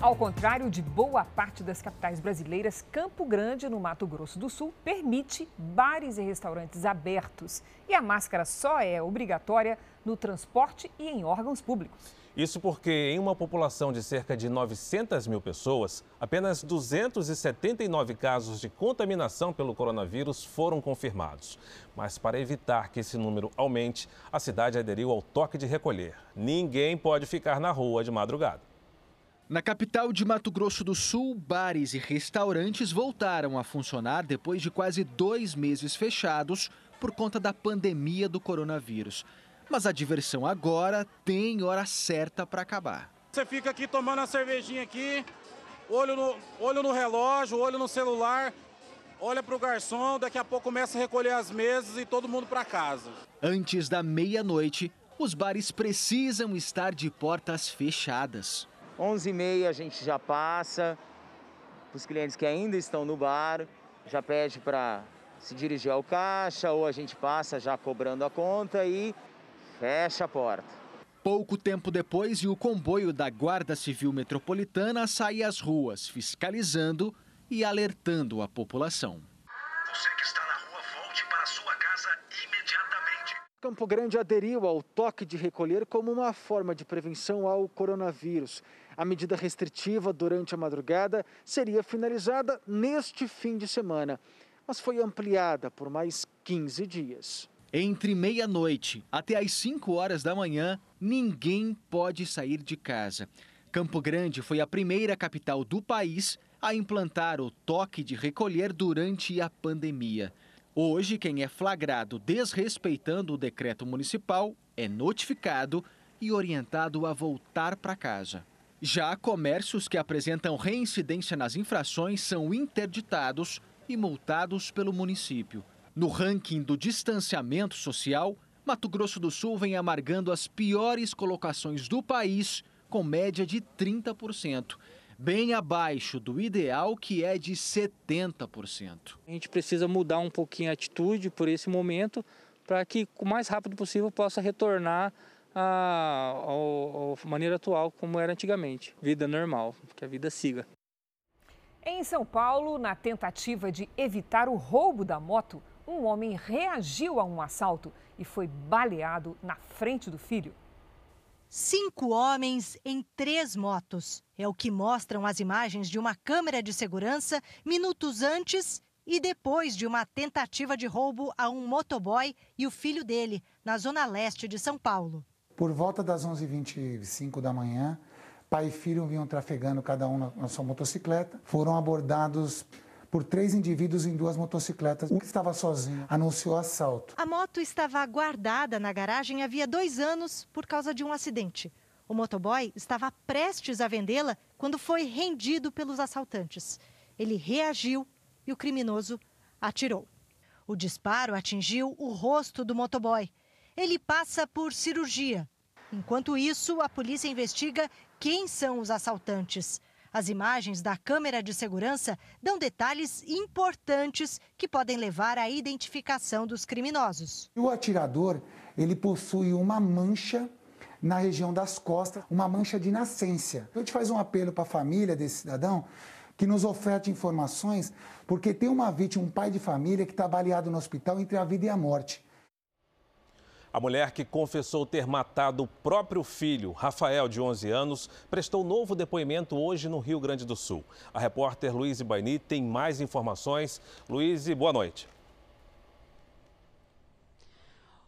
Ao contrário de boa parte das capitais brasileiras, Campo Grande, no Mato Grosso do Sul, permite bares e restaurantes abertos. E a máscara só é obrigatória no transporte e em órgãos públicos. Isso porque em uma população de cerca de novecentas mil pessoas, apenas duzentos e setenta e nove casos de contaminação pelo coronavírus foram confirmados. Mas para evitar que esse número aumente, a cidade aderiu ao toque de recolher. Ninguém pode ficar na rua de madrugada. Na capital de Mato Grosso do Sul, bares e restaurantes voltaram a funcionar depois de quase dois meses fechados por conta da pandemia do coronavírus. Mas a diversão agora tem hora certa para acabar. Você fica aqui tomando a cervejinha aqui, olho no, olho no relógio, olho no celular, olha para o garçom, daqui a pouco começa a recolher as mesas e todo mundo para casa. Antes da meia-noite, os bares precisam estar de portas fechadas. onze e meia a gente já passa, os clientes que ainda estão no bar, já pede para se dirigir ao caixa ou a gente passa já cobrando a conta e fecha a porta. Pouco tempo depois, o comboio da Guarda Civil Metropolitana sai às ruas, fiscalizando e alertando a população. Você que está na rua, volte para sua casa imediatamente. Campo Grande aderiu ao toque de recolher como uma forma de prevenção ao coronavírus. A medida restritiva durante a madrugada seria finalizada neste fim de semana, mas foi ampliada por mais quinze dias. Entre meia-noite até as cinco horas da manhã, ninguém pode sair de casa. Campo Grande foi a primeira capital do país a implantar o toque de recolher durante a pandemia. Hoje, quem é flagrado desrespeitando o decreto municipal é notificado e orientado a voltar para casa. Já comércios que apresentam reincidência nas infrações são interditados e multados pelo município. No ranking do distanciamento social, Mato Grosso do Sul vem amargando as piores colocações do país, com média de trinta por cento. bem abaixo do ideal, que é de setenta por cento. A gente precisa mudar um pouquinho a atitude por esse momento, para que o mais rápido possível possa retornar à, à, à maneira atual como era antigamente. Vida normal, que a vida siga. Em São Paulo, na tentativa de evitar o roubo da moto, um homem reagiu a um assalto e foi baleado na frente do filho. Cinco homens em três motos. É o que mostram as imagens de uma câmera de segurança minutos antes e depois de uma tentativa de roubo a um motoboy e o filho dele, na zona leste de São Paulo. Por volta das onze e vinte e cinco da manhã, pai e filho vinham trafegando cada um na, na sua motocicleta. Foram abordados por três indivíduos em duas motocicletas. Um que estava sozinho anunciou assalto. A moto estava guardada na garagem havia dois anos por causa de um acidente. O motoboy estava prestes a vendê-la quando foi rendido pelos assaltantes. Ele reagiu e o criminoso atirou. O disparo atingiu o rosto do motoboy. Ele passa por cirurgia. Enquanto isso, a polícia investiga quem são os assaltantes. As imagens da câmera de segurança dão detalhes importantes que podem levar à identificação dos criminosos. O atirador, ele possui uma mancha na região das costas, uma mancha de nascença. A gente faz um apelo para a família desse cidadão, que nos oferte informações, porque tem uma vítima, um pai de família, que está baleado no hospital entre a vida e a morte. A mulher que confessou ter matado o próprio filho, Rafael, de onze anos, prestou novo depoimento hoje no Rio Grande do Sul. A repórter Luíse Baini tem mais informações. Luíse, boa noite.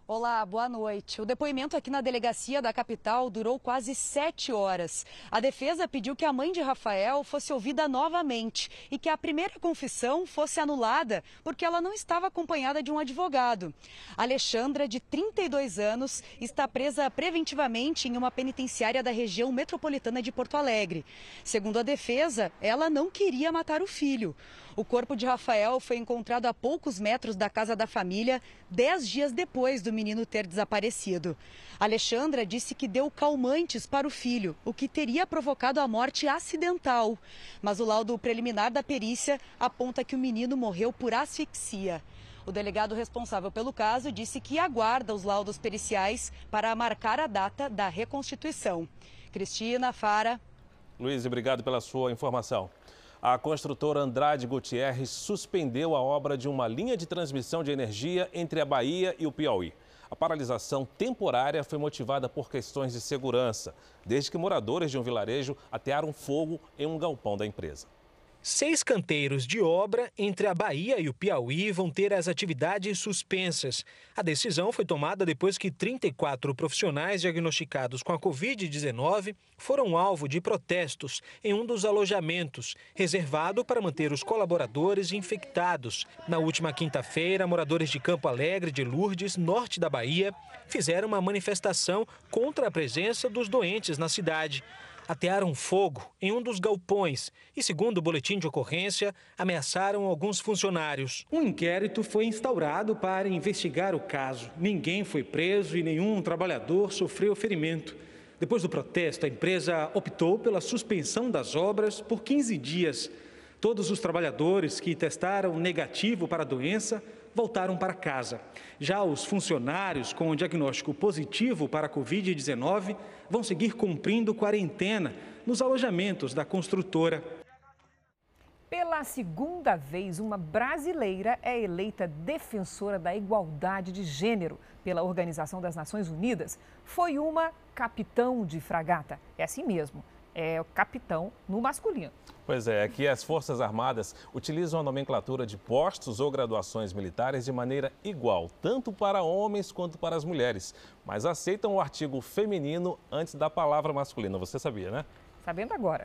Olá, boa noite. O depoimento aqui na delegacia da capital durou quase sete horas. A defesa pediu que a mãe de Rafael fosse ouvida novamente e que a primeira confissão fosse anulada, porque ela não estava acompanhada de um advogado. Alexandra, de trinta e dois anos, está presa preventivamente em uma penitenciária da região metropolitana de Porto Alegre. Segundo a defesa, ela não queria matar o filho. O corpo de Rafael foi encontrado a poucos metros da casa da família, dez dias depois do menino ter desaparecido. Alexandra disse que deu calmantes para o filho, o que teria provocado a morte acidental. Mas o laudo preliminar da perícia aponta que o menino morreu por asfixia. O delegado responsável pelo caso disse que aguarda os laudos periciais para marcar a data da reconstituição. Cristina, Fara. Luiz, obrigado pela sua informação. A construtora Andrade Gutierrez suspendeu a obra de uma linha de transmissão de energia entre a Bahia e o Piauí. A paralisação temporária foi motivada por questões de segurança, desde que moradores de um vilarejo atearam fogo em um galpão da empresa. Seis canteiros de obra entre a Bahia e o Piauí vão ter as atividades suspensas. A decisão foi tomada depois que trinta e quatro profissionais diagnosticados com a covid dezenove foram alvo de protestos em um dos alojamentos, reservado para manter os colaboradores infectados. Na última quinta-feira, moradores de Campo Alegre de Lourdes, norte da Bahia, fizeram uma manifestação contra a presença dos doentes na cidade. Atearam fogo em um dos galpões e, segundo o boletim de ocorrência, ameaçaram alguns funcionários. Um inquérito foi instaurado para investigar o caso. Ninguém foi preso e nenhum trabalhador sofreu ferimento. Depois do protesto, a empresa optou pela suspensão das obras por quinze dias. Todos os trabalhadores que testaram negativo para a doença voltaram para casa. Já os funcionários com diagnóstico positivo para a covid dezenove vão seguir cumprindo quarentena nos alojamentos da construtora. Pela segunda vez, uma brasileira é eleita defensora da igualdade de gênero pela Organização das Nações Unidas. Foi uma capitão de fragata. É assim mesmo. É o capitão no masculino. Pois é, aqui as Forças Armadas utilizam a nomenclatura de postos ou graduações militares de maneira igual, tanto para homens quanto para as mulheres, mas aceitam o artigo feminino antes da palavra masculina. Você sabia, né? Sabendo agora.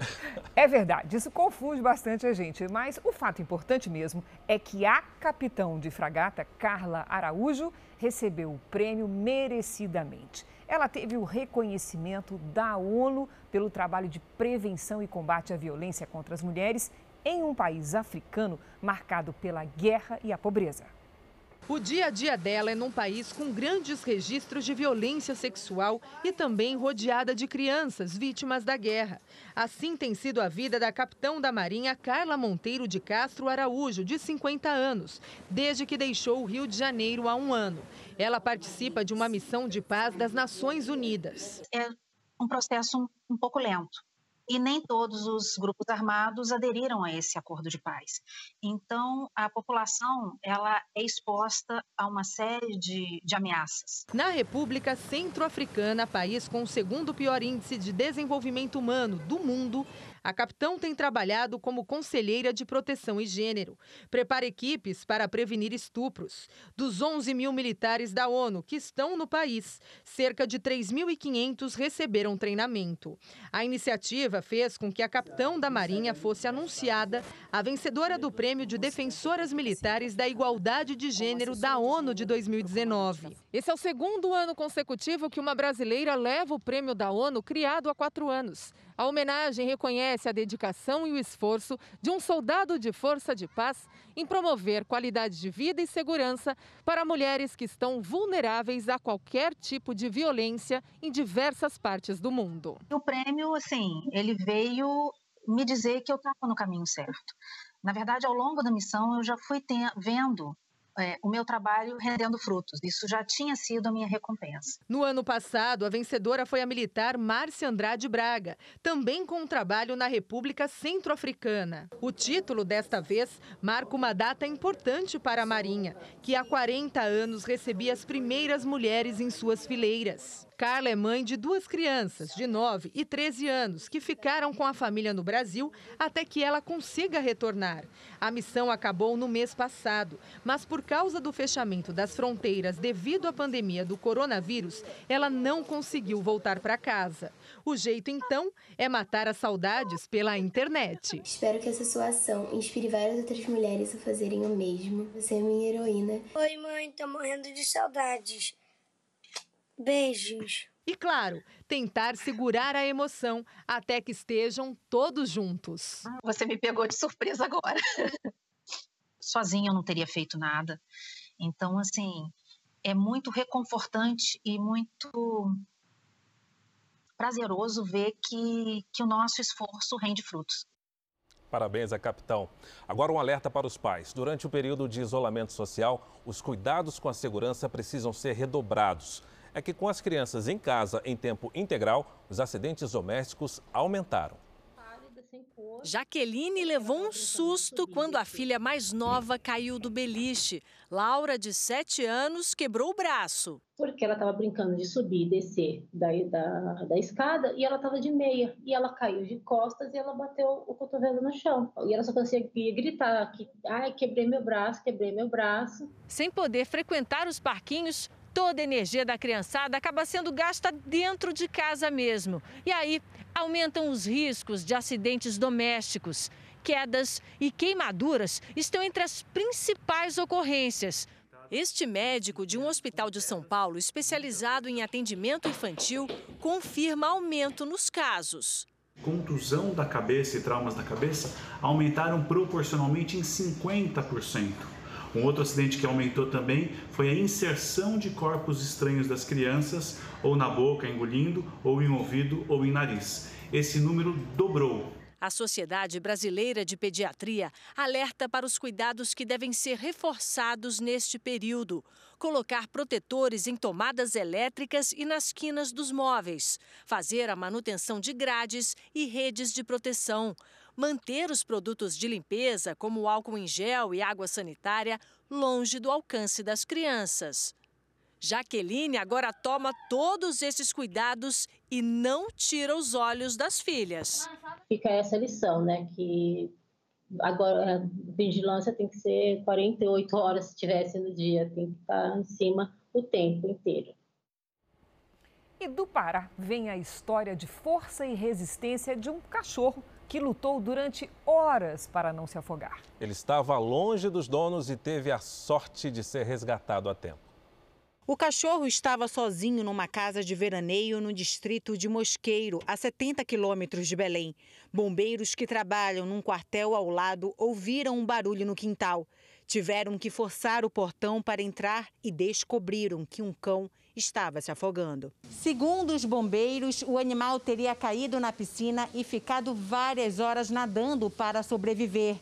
É verdade, isso confunde bastante a gente, mas o fato importante mesmo é que a capitão de fragata, Carla Araújo, recebeu o prêmio merecidamente. Ela teve o reconhecimento da ONU pelo trabalho de prevenção e combate à violência contra as mulheres em um país africano marcado pela guerra e a pobreza. O dia a dia dela é num país com grandes registros de violência sexual e também rodeada de crianças vítimas da guerra. Assim tem sido a vida da capitão da Marinha Carla Monteiro de Castro Araújo, de cinquenta anos, desde que deixou o Rio de Janeiro há um ano. Ela participa de uma missão de paz das Nações Unidas. É um processo um pouco lento. E nem todos os grupos armados aderiram a esse acordo de paz. Então, a população ela é exposta a uma série de, de ameaças. Na República Centro-Africana, país com o segundo pior índice de desenvolvimento humano do mundo, a capitão tem trabalhado como conselheira de proteção e gênero. Prepara equipes para prevenir estupros. Dos onze mil militares da ONU que estão no país, cerca de três mil e quinhentos receberam treinamento. A iniciativa fez com que a capitão da Marinha fosse anunciada a vencedora do Prêmio de Defensoras Militares da Igualdade de Gênero da ONU de dois mil e dezenove. Esse é o segundo ano consecutivo que uma brasileira leva o prêmio da ONU, criado há quatro anos. A homenagem reconhece a dedicação e o esforço de um soldado de força de paz em promover qualidade de vida e segurança para mulheres que estão vulneráveis a qualquer tipo de violência em diversas partes do mundo. O prêmio, assim, ele veio me dizer que eu estava no caminho certo. Na verdade, ao longo da missão, eu já fui vendo... É, o meu trabalho rendendo frutos. Isso já tinha sido a minha recompensa. No ano passado, a vencedora foi a militar Márcia Andrade Braga, também com um trabalho na República Centro-Africana. O título, desta vez, marca uma data importante para a Marinha, que há quarenta anos recebia as primeiras mulheres em suas fileiras. Carla é mãe de duas crianças, de nove e treze anos, que ficaram com a família no Brasil até que ela consiga retornar. A missão acabou no mês passado, mas por causa do fechamento das fronteiras devido à pandemia do coronavírus, ela não conseguiu voltar para casa. O jeito, então, é matar as saudades pela internet. Espero que essa sua ação inspire várias outras mulheres a fazerem o mesmo. Você é minha heroína. Oi, mãe, tô morrendo de saudades. Beijos. E claro, tentar segurar a emoção até que estejam todos juntos. Você me pegou de surpresa agora. Sozinha eu não teria feito nada. Então, assim, é muito reconfortante e muito prazeroso ver que, que o nosso esforço rende frutos. Parabéns à capitão. Agora um alerta para os pais. Durante o período de isolamento social, os cuidados com a segurança precisam ser redobrados. É que com as crianças em casa em tempo integral, os acidentes domésticos aumentaram. Jaqueline levou um susto quando a filha mais nova caiu do beliche. Laura, de sete anos, quebrou o braço. Porque ela estava brincando de subir e descer da, da, da escada e ela estava de meia. E ela caiu de costas e ela bateu o cotovelo no chão. E ela só conseguia gritar que, ai, quebrei meu braço, quebrei meu braço. Sem poder frequentar os parquinhos, toda a energia da criançada acaba sendo gasta dentro de casa mesmo. E aí aumentam os riscos de acidentes domésticos. Quedas e queimaduras estão entre as principais ocorrências. Este médico de um hospital de São Paulo, especializado em atendimento infantil, confirma aumento nos casos. Contusão da cabeça e traumas da cabeça aumentaram proporcionalmente em cinquenta por cento. Um outro acidente que aumentou também foi a inserção de corpos estranhos das crianças, ou na boca, engolindo, ou em ouvido, ou em nariz. Esse número dobrou. A Sociedade Brasileira de Pediatria alerta para os cuidados que devem ser reforçados neste período. Colocar protetores em tomadas elétricas e nas quinas dos móveis. Fazer a manutenção de grades e redes de proteção. Manter os produtos de limpeza, como o álcool em gel e água sanitária, longe do alcance das crianças. Jaqueline agora toma todos esses cuidados e não tira os olhos das filhas. Fica essa lição, né? Que agora a vigilância tem que ser quarenta e oito horas, se tivesse no dia, tem que estar em cima o tempo inteiro. E do Pará vem a história de força e resistência de um cachorro que lutou durante horas para não se afogar. Ele estava longe dos donos e teve a sorte de ser resgatado a tempo. O cachorro estava sozinho numa casa de veraneio no distrito de Mosqueiro, a setenta quilômetros de Belém. Bombeiros que trabalham num quartel ao lado ouviram um barulho no quintal. Tiveram que forçar o portão para entrar e descobriram que um cão estava se afogando. Segundo os bombeiros, o animal teria caído na piscina e ficado várias horas nadando para sobreviver.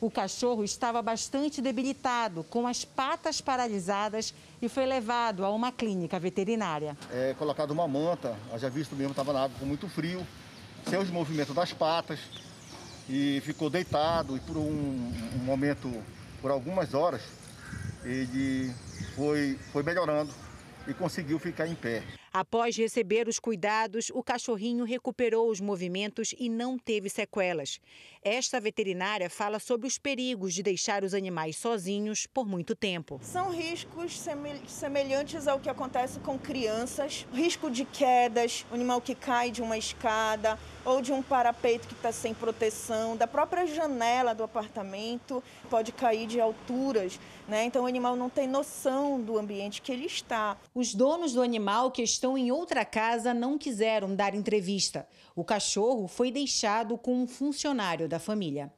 O cachorro estava bastante debilitado, com as patas paralisadas, e foi levado a uma clínica veterinária. É colocado uma manta, já visto mesmo, estava na água com muito frio, sem os movimentos das patas, e ficou deitado, e por um, um momento, por algumas horas, ele foi, foi melhorando e conseguiu ficar em pé. Após receber os cuidados, o cachorrinho recuperou os movimentos e não teve sequelas. Esta veterinária fala sobre os perigos de deixar os animais sozinhos por muito tempo. São riscos semelhantes ao que acontece com crianças. Risco de quedas, o animal que cai de uma escada ou de um parapeito que está sem proteção, da própria janela do apartamento, pode cair de alturas, né? Então o animal não tem noção do ambiente que ele está. Os donos do animal que estão em outra casa não quiseram dar entrevista. O cachorro foi deixado com um funcionário da família.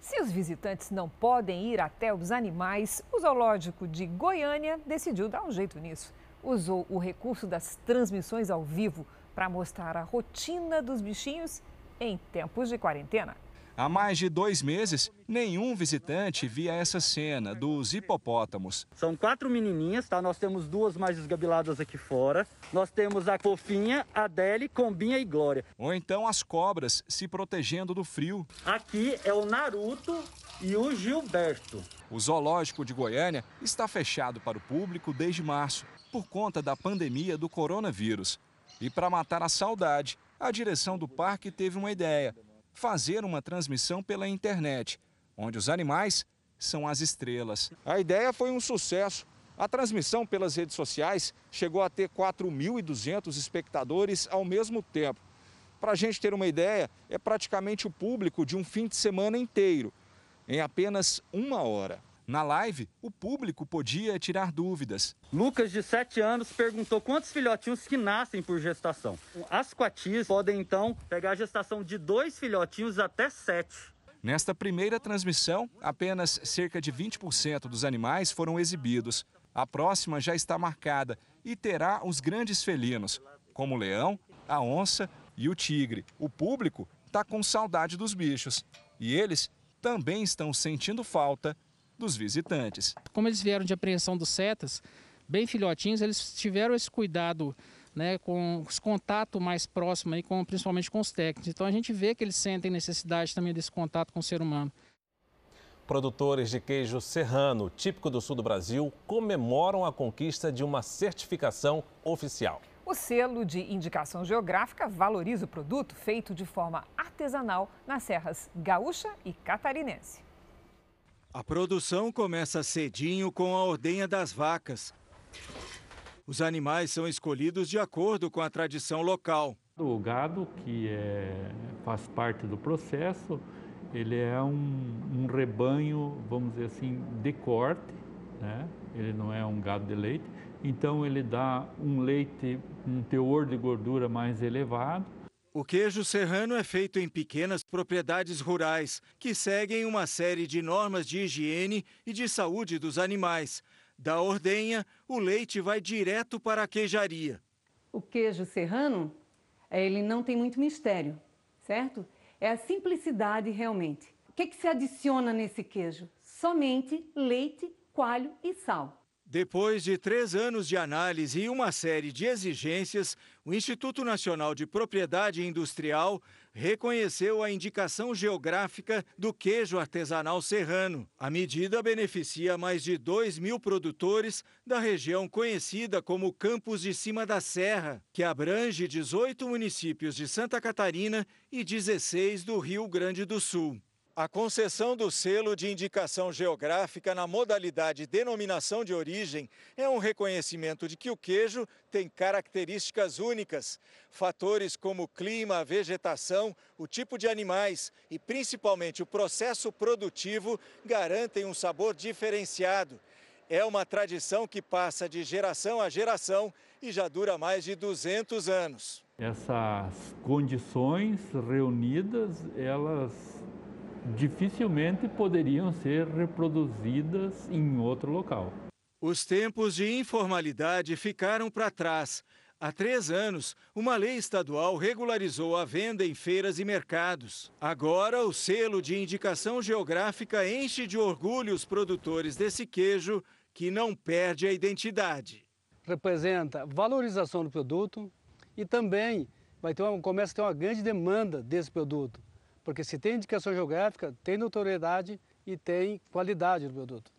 Se os visitantes não podem ir até os animais, o zoológico de Goiânia decidiu dar um jeito nisso. Usou o recurso das transmissões ao vivo para mostrar a rotina dos bichinhos em tempos de quarentena. Há mais de dois meses, nenhum visitante via essa cena dos hipopótamos. São quatro menininhas, tá? Nós temos duas mais desgabiladas aqui fora. Nós temos a Fofinha, a Adele, Combinha e Glória. Ou então as cobras se protegendo do frio. Aqui é o Naruto e o Gilberto. O zoológico de Goiânia está fechado para o público desde março, por conta da pandemia do coronavírus. E para matar a saudade, a direção do parque teve uma ideia: fazer uma transmissão pela internet, onde os animais são as estrelas. A ideia foi um sucesso. A transmissão pelas redes sociais chegou a ter quatro mil e duzentos espectadores ao mesmo tempo. Para a gente ter uma ideia, é praticamente o público de um fim de semana inteiro, em apenas uma hora. Na live, o público podia tirar dúvidas. Lucas, de sete anos, perguntou quantos filhotinhos que nascem por gestação. As coatis podem, então, pegar a gestação de dois filhotinhos até sete. Nesta primeira transmissão, apenas cerca de vinte por cento dos animais foram exibidos. A próxima já está marcada e terá os grandes felinos, como o leão, a onça e o tigre. O público está com saudade dos bichos e eles também estão sentindo falta dos visitantes. Como eles vieram de apreensão dos cetas, bem filhotinhos, eles tiveram esse cuidado, né, com os contato mais próximo, aí, com, principalmente com os técnicos. Então a gente vê que eles sentem necessidade também desse contato com o ser humano. Produtores de queijo serrano, típico do sul do Brasil, comemoram a conquista de uma certificação oficial. O selo de indicação geográfica valoriza o produto feito de forma artesanal nas serras gaúcha e catarinense. A produção começa cedinho com a ordenha das vacas. Os animais são escolhidos de acordo com a tradição local. O gado, que é, faz parte do processo, ele é um, um rebanho, vamos dizer assim, de corte, né? Ele não é um gado de leite, então ele dá um leite, um teor de gordura mais elevado. O queijo serrano é feito em pequenas propriedades rurais, que seguem uma série de normas de higiene e de saúde dos animais. Da ordenha, o leite vai direto para a queijaria. O queijo serrano, ele não tem muito mistério, certo? É a simplicidade realmente. O que que se adiciona nesse queijo? Somente leite, coalho e sal. Depois de três anos de análise e uma série de exigências, o Instituto Nacional de Propriedade Industrial reconheceu a indicação geográfica do queijo artesanal serrano. A medida beneficia mais de dois mil produtores da região conhecida como Campos de Cima da Serra, que abrange dezoito municípios de Santa Catarina e dezesseis do Rio Grande do Sul. A concessão do selo de indicação geográfica na modalidade denominação de origem é um reconhecimento de que o queijo tem características únicas. Fatores como clima, vegetação, o tipo de animais e principalmente o processo produtivo garantem um sabor diferenciado. É uma tradição que passa de geração a geração e já dura mais de duzentos anos. Essas condições reunidas, elas dificilmente poderiam ser reproduzidas em outro local. Os tempos de informalidade ficaram para trás. Há três anos, uma lei estadual regularizou a venda em feiras e mercados. Agora, o selo de indicação geográfica enche de orgulho os produtores desse queijo, que não perde a identidade. Representa valorização do produto e também vai ter um comércio que tem uma grande demanda desse produto, porque se tem indicação geográfica, tem notoriedade e tem qualidade do produto.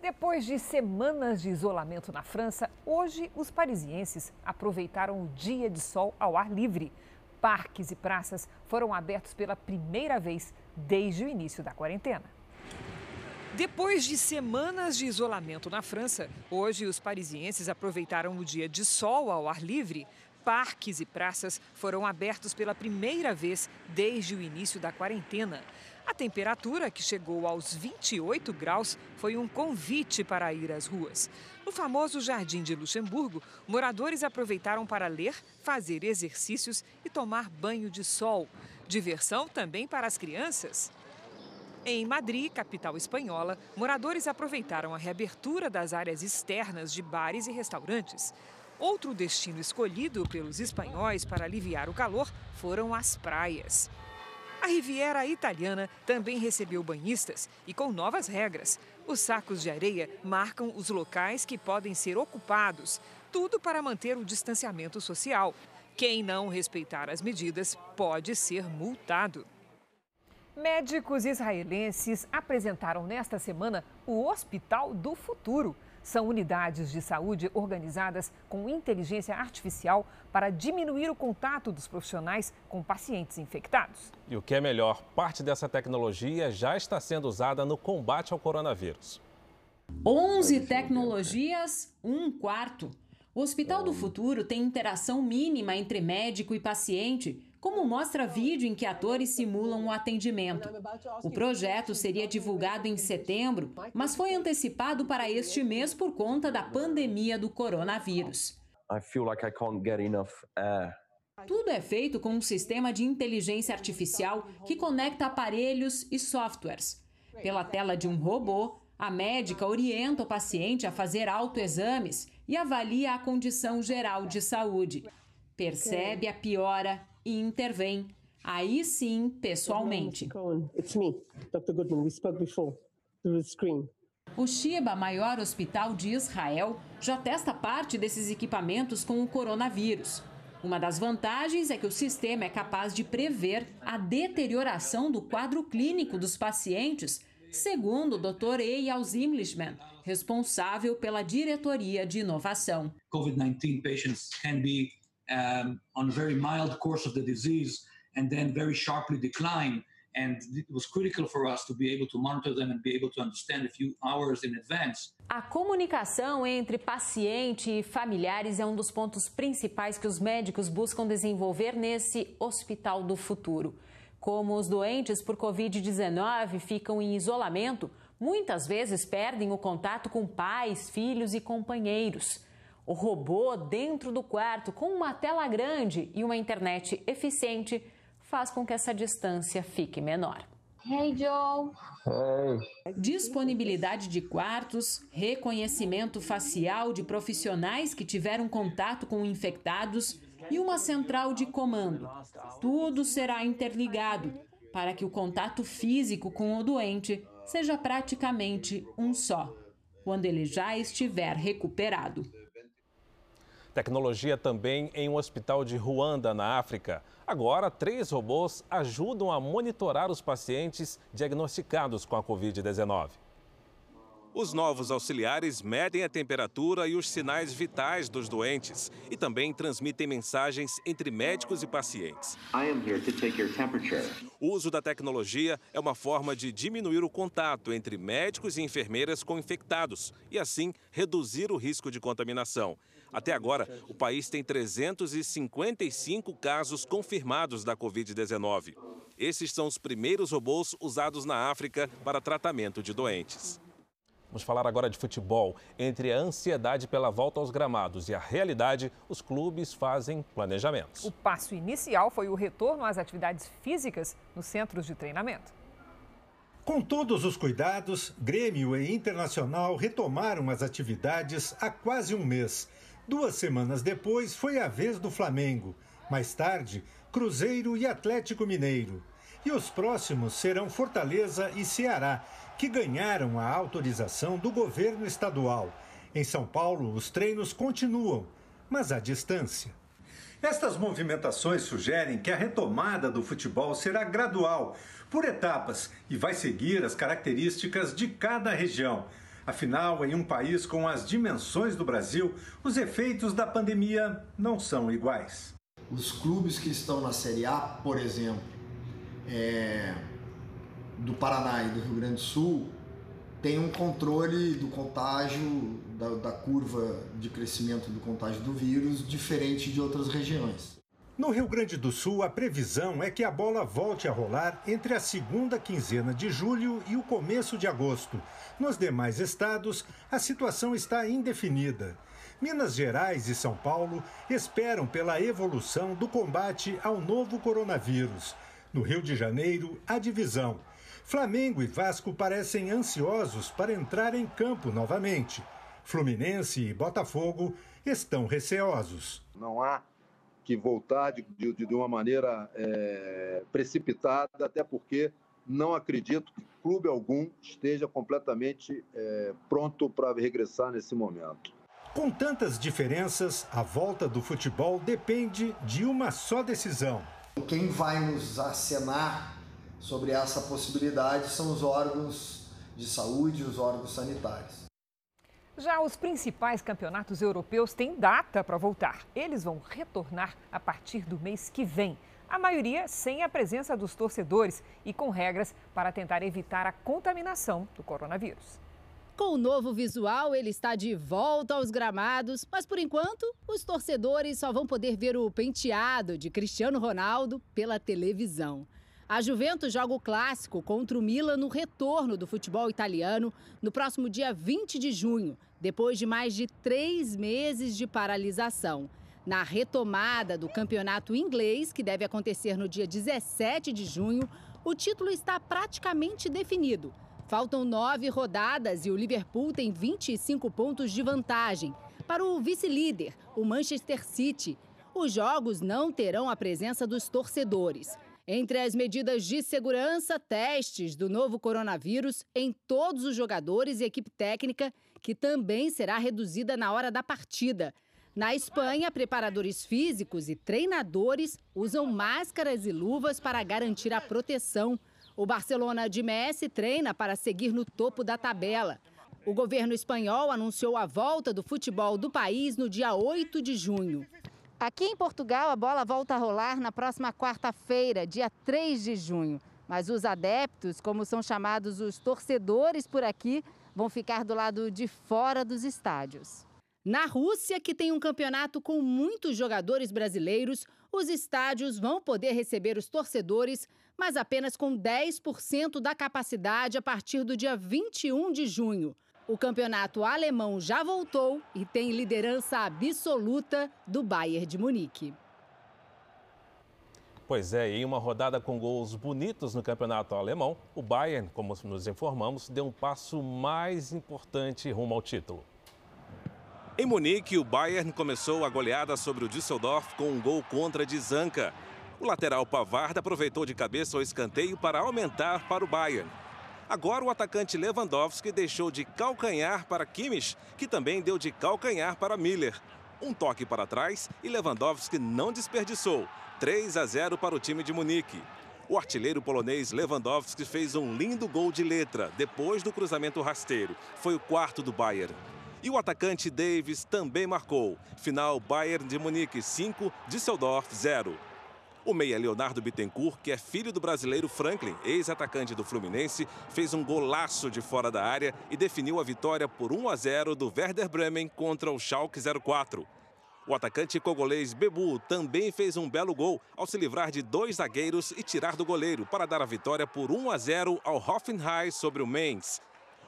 Depois de semanas de isolamento na França, hoje os parisienses aproveitaram o dia de sol ao ar livre. Parques e praças foram abertos pela primeira vez desde o início da quarentena. Depois de semanas de isolamento na França, hoje os parisienses aproveitaram o dia de sol ao ar livre. Parques e praças foram abertos pela primeira vez desde o início da quarentena. A temperatura, que chegou aos vinte e oito graus, foi um convite para ir às ruas. No famoso Jardim de Luxemburgo, moradores aproveitaram para ler, fazer exercícios e tomar banho de sol. Diversão também para as crianças. Em Madrid, capital espanhola, moradores aproveitaram a reabertura das áreas externas de bares e restaurantes. Outro destino escolhido pelos espanhóis para aliviar o calor foram as praias. A Riviera Italiana também recebeu banhistas e com novas regras. Os sacos de areia marcam os locais que podem ser ocupados, tudo para manter o distanciamento social. Quem não respeitar as medidas pode ser multado. Médicos israelenses apresentaram nesta semana o Hospital do Futuro. São unidades de saúde organizadas com inteligência artificial para diminuir o contato dos profissionais com pacientes infectados. E o que é melhor, parte dessa tecnologia já está sendo usada no combate ao coronavírus. onze tecnologias, um quarto. O Hospital do Futuro tem interação mínima entre médico e paciente, como mostra vídeo em que atores simulam o atendimento. O projeto seria divulgado em setembro, mas foi antecipado para este mês por conta da pandemia do coronavírus. I feel like I can't get enough air. Tudo é feito com um sistema de inteligência artificial que conecta aparelhos e softwares. Pela tela de um robô, a médica orienta o paciente a fazer autoexames e avalia a condição geral de saúde. Percebe a piora e intervém, aí sim, pessoalmente. O Shiba, maior hospital de Israel, já testa parte desses equipamentos com o coronavírus. Uma das vantagens é que o sistema é capaz de prever a deterioração do quadro clínico dos pacientes, segundo o doutor Eyal Zimlichman, responsável pela diretoria de inovação. covid nineteen patients can be Um, on a very mild course of the disease and then very sharply decline, and it was critical for us to be able to monitor them and be able to understand a few hours in advance. A comunicação entre paciente e familiares é um dos pontos principais que os médicos buscam desenvolver nesse Hospital do Futuro. Como os doentes por covid dezenove ficam em isolamento, muitas vezes perdem o contato com pais, filhos e companheiros. O robô dentro do quarto, com uma tela grande e uma internet eficiente, faz com que essa distância fique menor. Hey, Joe. Hey. Disponibilidade de quartos, reconhecimento facial de profissionais que tiveram contato com infectados e uma central de comando. Tudo será interligado para que o contato físico com o doente seja praticamente um só, quando ele já estiver recuperado. Tecnologia também em um hospital de Ruanda, na África. Agora, três robôs ajudam a monitorar os pacientes diagnosticados com a covid dezenove. Os novos auxiliares medem a temperatura e os sinais vitais dos doentes e também transmitem mensagens entre médicos e pacientes. I am here to take your temperature. O uso da tecnologia é uma forma de diminuir o contato entre médicos e enfermeiras com infectados e, assim, reduzir o risco de contaminação. Até agora, o país tem trezentos e cinquenta e cinco casos confirmados da covid dezenove. Esses são os primeiros robôs usados na África para tratamento de doentes. Vamos falar agora de futebol. Entre a ansiedade pela volta aos gramados e a realidade, os clubes fazem planejamentos. O passo inicial foi o retorno às atividades físicas nos centros de treinamento. Com todos os cuidados, Grêmio e Internacional retomaram as atividades há quase um mês. Duas semanas depois, foi a vez do Flamengo. Mais tarde, Cruzeiro e Atlético Mineiro. E os próximos serão Fortaleza e Ceará, que ganharam a autorização do governo estadual. Em São Paulo, os treinos continuam, mas à distância. Estas movimentações sugerem que a retomada do futebol será gradual, por etapas, e vai seguir as características de cada região. Afinal, em um país com as dimensões do Brasil, os efeitos da pandemia não são iguais. Os clubes que estão na Série A, por exemplo, é, do Paraná e do Rio Grande do Sul, têm um controle do contágio, da, da curva de crescimento do contágio do vírus, diferente de outras regiões. No Rio Grande do Sul, a previsão é que a bola volte a rolar entre a segunda quinzena de julho e o começo de agosto. Nos demais estados, a situação está indefinida. Minas Gerais e São Paulo esperam pela evolução do combate ao novo coronavírus. No Rio de Janeiro, a divisão. Flamengo e Vasco parecem ansiosos para entrar em campo novamente. Fluminense e Botafogo estão receosos. Não há que voltar de, de, de uma maneira é, precipitada, até porque não acredito que clube algum esteja completamente é, pronto para regressar nesse momento. Com tantas diferenças, a volta do futebol depende de uma só decisão. Quem vai nos acenar sobre essa possibilidade são os órgãos de saúde e os órgãos sanitários. Já os principais campeonatos europeus têm data para voltar. Eles vão retornar a partir do mês que vem. A maioria sem a presença dos torcedores e com regras para tentar evitar a contaminação do coronavírus. Com o novo visual, ele está de volta aos gramados, mas por enquanto, os torcedores só vão poder ver o penteado de Cristiano Ronaldo pela televisão. A Juventus joga o clássico contra o Milan no retorno do futebol italiano no próximo dia vinte de junho, depois de mais de três meses de paralisação. Na retomada do campeonato inglês, que deve acontecer no dia dezessete de junho, o título está praticamente definido. Faltam nove rodadas e o Liverpool tem vinte e cinco pontos de vantagem. Para o vice-líder, o Manchester City, os jogos não terão a presença dos torcedores. Entre as medidas de segurança, testes do novo coronavírus em todos os jogadores e equipe técnica, que também será reduzida na hora da partida. Na Espanha, preparadores físicos e treinadores usam máscaras e luvas para garantir a proteção. O Barcelona de Messi treina para seguir no topo da tabela. O governo espanhol anunciou a volta do futebol do país no dia oito de junho. Aqui em Portugal, a bola volta a rolar na próxima quarta-feira, dia três de junho. Mas os adeptos, como são chamados os torcedores por aqui, vão ficar do lado de fora dos estádios. Na Rússia, que tem um campeonato com muitos jogadores brasileiros, os estádios vão poder receber os torcedores, mas apenas com dez por cento da capacidade a partir do dia vinte e um de junho. O campeonato alemão já voltou e tem liderança absoluta do Bayern de Munique. Pois é, em uma rodada com gols bonitos no campeonato alemão, o Bayern, como nos informamos, deu um passo mais importante rumo ao título. Em Munique, o Bayern começou a goleada sobre o Düsseldorf com um gol contra de Zanka. O lateral Pavard aproveitou de cabeça o escanteio para aumentar para o Bayern. Agora o atacante Lewandowski deixou de calcanhar para Kimmich, que também deu de calcanhar para Müller. Um toque para trás e Lewandowski não desperdiçou. três a zero para o time de Munique. O artilheiro polonês Lewandowski fez um lindo gol de letra depois do cruzamento rasteiro. Foi o quarto do Bayern. E o atacante Davis também marcou. Final, Bayern de Munique cinco, Düsseldorf zero. O meia Leonardo Bittencourt, que é filho do brasileiro Franklin, ex-atacante do Fluminense, fez um golaço de fora da área e definiu a vitória por um a zero do Werder Bremen contra o Schalke zero quatro. O atacante congolês Bebu também fez um belo gol ao se livrar de dois zagueiros e tirar do goleiro para dar a vitória por um a zero ao Hoffenheim sobre o Mainz.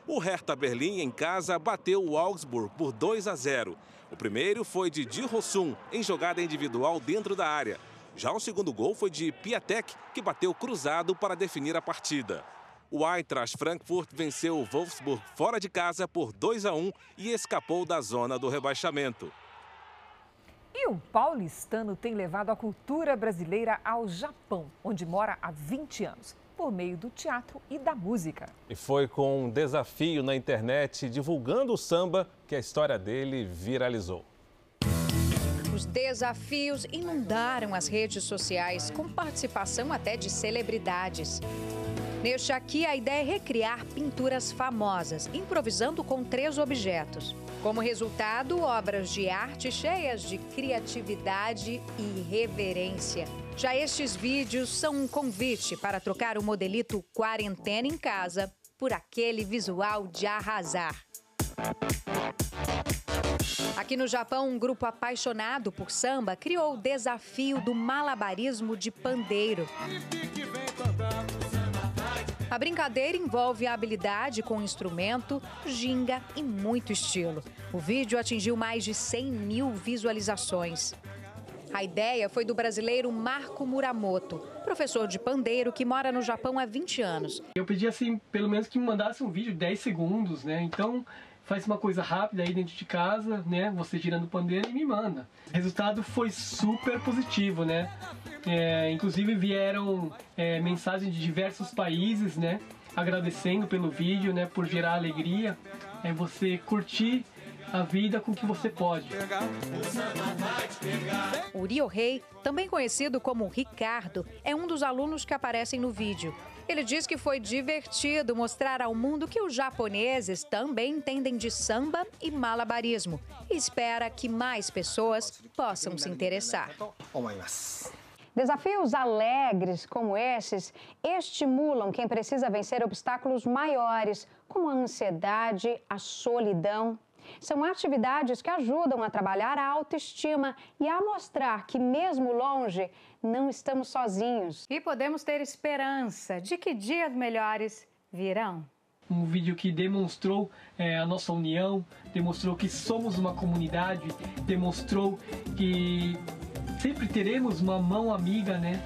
O Hertha Berlim, em casa, bateu o Augsburg por dois a zero. O primeiro foi de Di Rossum, em jogada individual dentro da área. Já o segundo gol foi de Piatek, que bateu cruzado para definir a partida. O Eintracht Frankfurt venceu o Wolfsburg fora de casa por dois a um e escapou da zona do rebaixamento. E o paulistano tem levado a cultura brasileira ao Japão, onde mora há vinte anos, por meio do teatro e da música. E foi com um desafio na internet, divulgando o samba, que a história dele viralizou. Os desafios inundaram as redes sociais, com participação até de celebridades. Neste aqui, a ideia é recriar pinturas famosas, improvisando com três objetos. Como resultado, obras de arte cheias de criatividade e reverência. Já estes vídeos são um convite para trocar o modelito quarentena em casa por aquele visual de arrasar. Aqui no Japão, um grupo apaixonado por samba criou o desafio do malabarismo de pandeiro. A brincadeira envolve a habilidade com o instrumento, ginga e muito estilo. O vídeo atingiu mais de cem mil visualizações. A ideia foi do brasileiro Marco Muramoto, professor de pandeiro que mora no Japão há vinte anos. Eu pedi assim, pelo menos que me mandasse um vídeo de dez segundos, né? Então, faz uma coisa rápida aí dentro de casa, né? Você girando o pandeiro e me manda. O resultado foi super positivo, né? É, inclusive vieram é, mensagens de diversos países, né, agradecendo pelo vídeo, né, por gerar alegria. É você curtir a vida com o que você pode. O Rio Rei, também conhecido como Ricardo, é um dos alunos que aparecem no vídeo. Ele diz que foi divertido mostrar ao mundo que os japoneses também entendem de samba e malabarismo. E espera que mais pessoas possam se interessar. Desafios alegres como esses estimulam quem precisa vencer obstáculos maiores, como a ansiedade, a solidão. São atividades que ajudam a trabalhar a autoestima e a mostrar que, mesmo longe, não estamos sozinhos. E podemos ter esperança de que dias melhores virão. Um vídeo que demonstrou é, a nossa união, demonstrou que somos uma comunidade, demonstrou que sempre teremos uma mão amiga, né?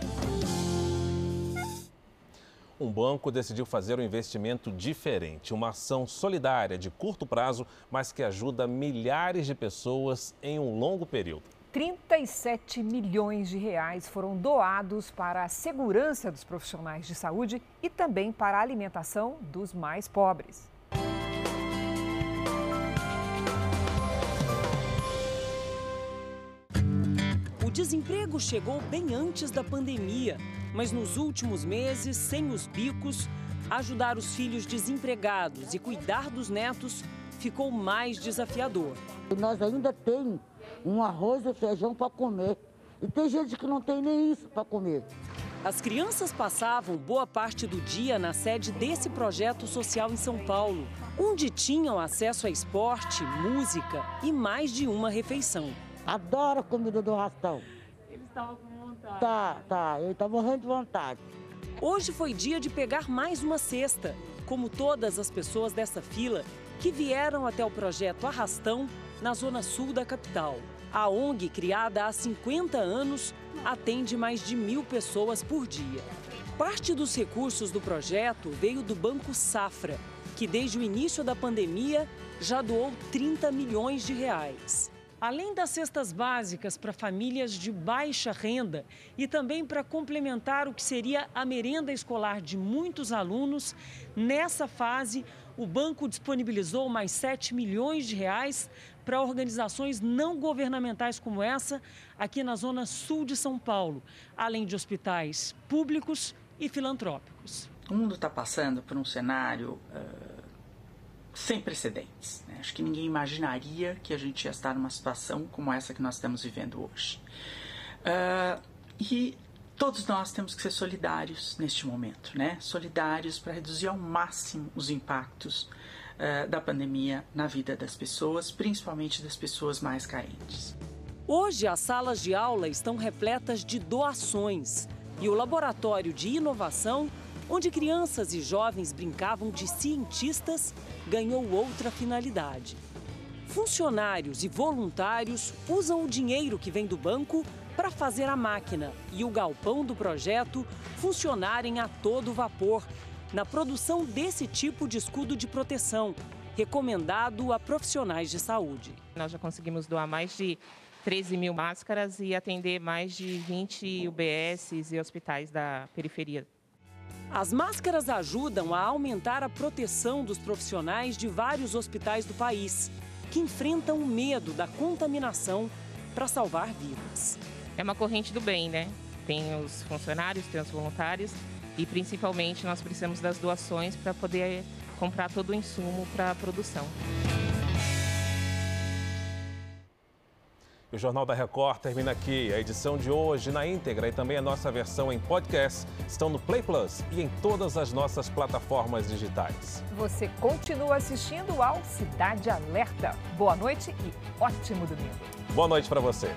Um banco decidiu fazer um investimento diferente, uma ação solidária de curto prazo, mas que ajuda milhares de pessoas em um longo período. trinta e sete milhões de reais foram doados para a segurança dos profissionais de saúde e também para a alimentação dos mais pobres. O desemprego chegou bem antes da pandemia. Mas nos últimos meses, sem os bicos, ajudar os filhos desempregados e cuidar dos netos ficou mais desafiador. Nós ainda temos um arroz e feijão para comer. E tem gente que não tem nem isso para comer. As crianças passavam boa parte do dia na sede desse projeto social em São Paulo, onde tinham acesso a esporte, música e mais de uma refeição. Adoro a comida do arrastão. Eles estavam com Tá, tá, eu tô morrendo de vontade. Hoje foi dia de pegar mais uma cesta, como todas as pessoas dessa fila que vieram até o projeto Arrastão, na zona sul da capital. A ONG, criada há cinquenta anos, atende mais de mil pessoas por dia. Parte dos recursos do projeto veio do Banco Safra, que desde o início da pandemia já doou trinta milhões de reais. Além das cestas básicas para famílias de baixa renda e também para complementar o que seria a merenda escolar de muitos alunos, nessa fase o banco disponibilizou mais sete milhões de reais para organizações não governamentais como essa aqui na zona sul de São Paulo, além de hospitais públicos e filantrópicos. O mundo está passando por um cenário Uh... sem precedentes, né? Acho que ninguém imaginaria que a gente ia estar numa situação como essa que nós estamos vivendo hoje. Uh, e todos nós temos que ser solidários neste momento, né? Solidários para reduzir ao máximo os impactos uh, da pandemia na vida das pessoas, principalmente das pessoas mais carentes. Hoje as salas de aula estão repletas de doações e o laboratório de inovação, onde crianças e jovens brincavam de cientistas, ganhou outra finalidade. Funcionários e voluntários usam o dinheiro que vem do banco para fazer a máquina e o galpão do projeto funcionarem a todo vapor, na produção desse tipo de escudo de proteção, recomendado a profissionais de saúde. Nós já conseguimos doar mais de treze mil máscaras e atender mais de vinte U B Ss e hospitais da periferia. As máscaras ajudam a aumentar a proteção dos profissionais de vários hospitais do país, que enfrentam o medo da contaminação para salvar vidas. É uma corrente do bem, né? Tem os funcionários, tem os voluntários e, principalmente, nós precisamos das doações para poder comprar todo o insumo para a produção. O Jornal da Record termina aqui. A edição de hoje na íntegra e também a nossa versão em podcast estão no Play Plus e em todas as nossas plataformas digitais. Você continua assistindo ao Cidade Alerta. Boa noite e ótimo domingo. Boa noite para você.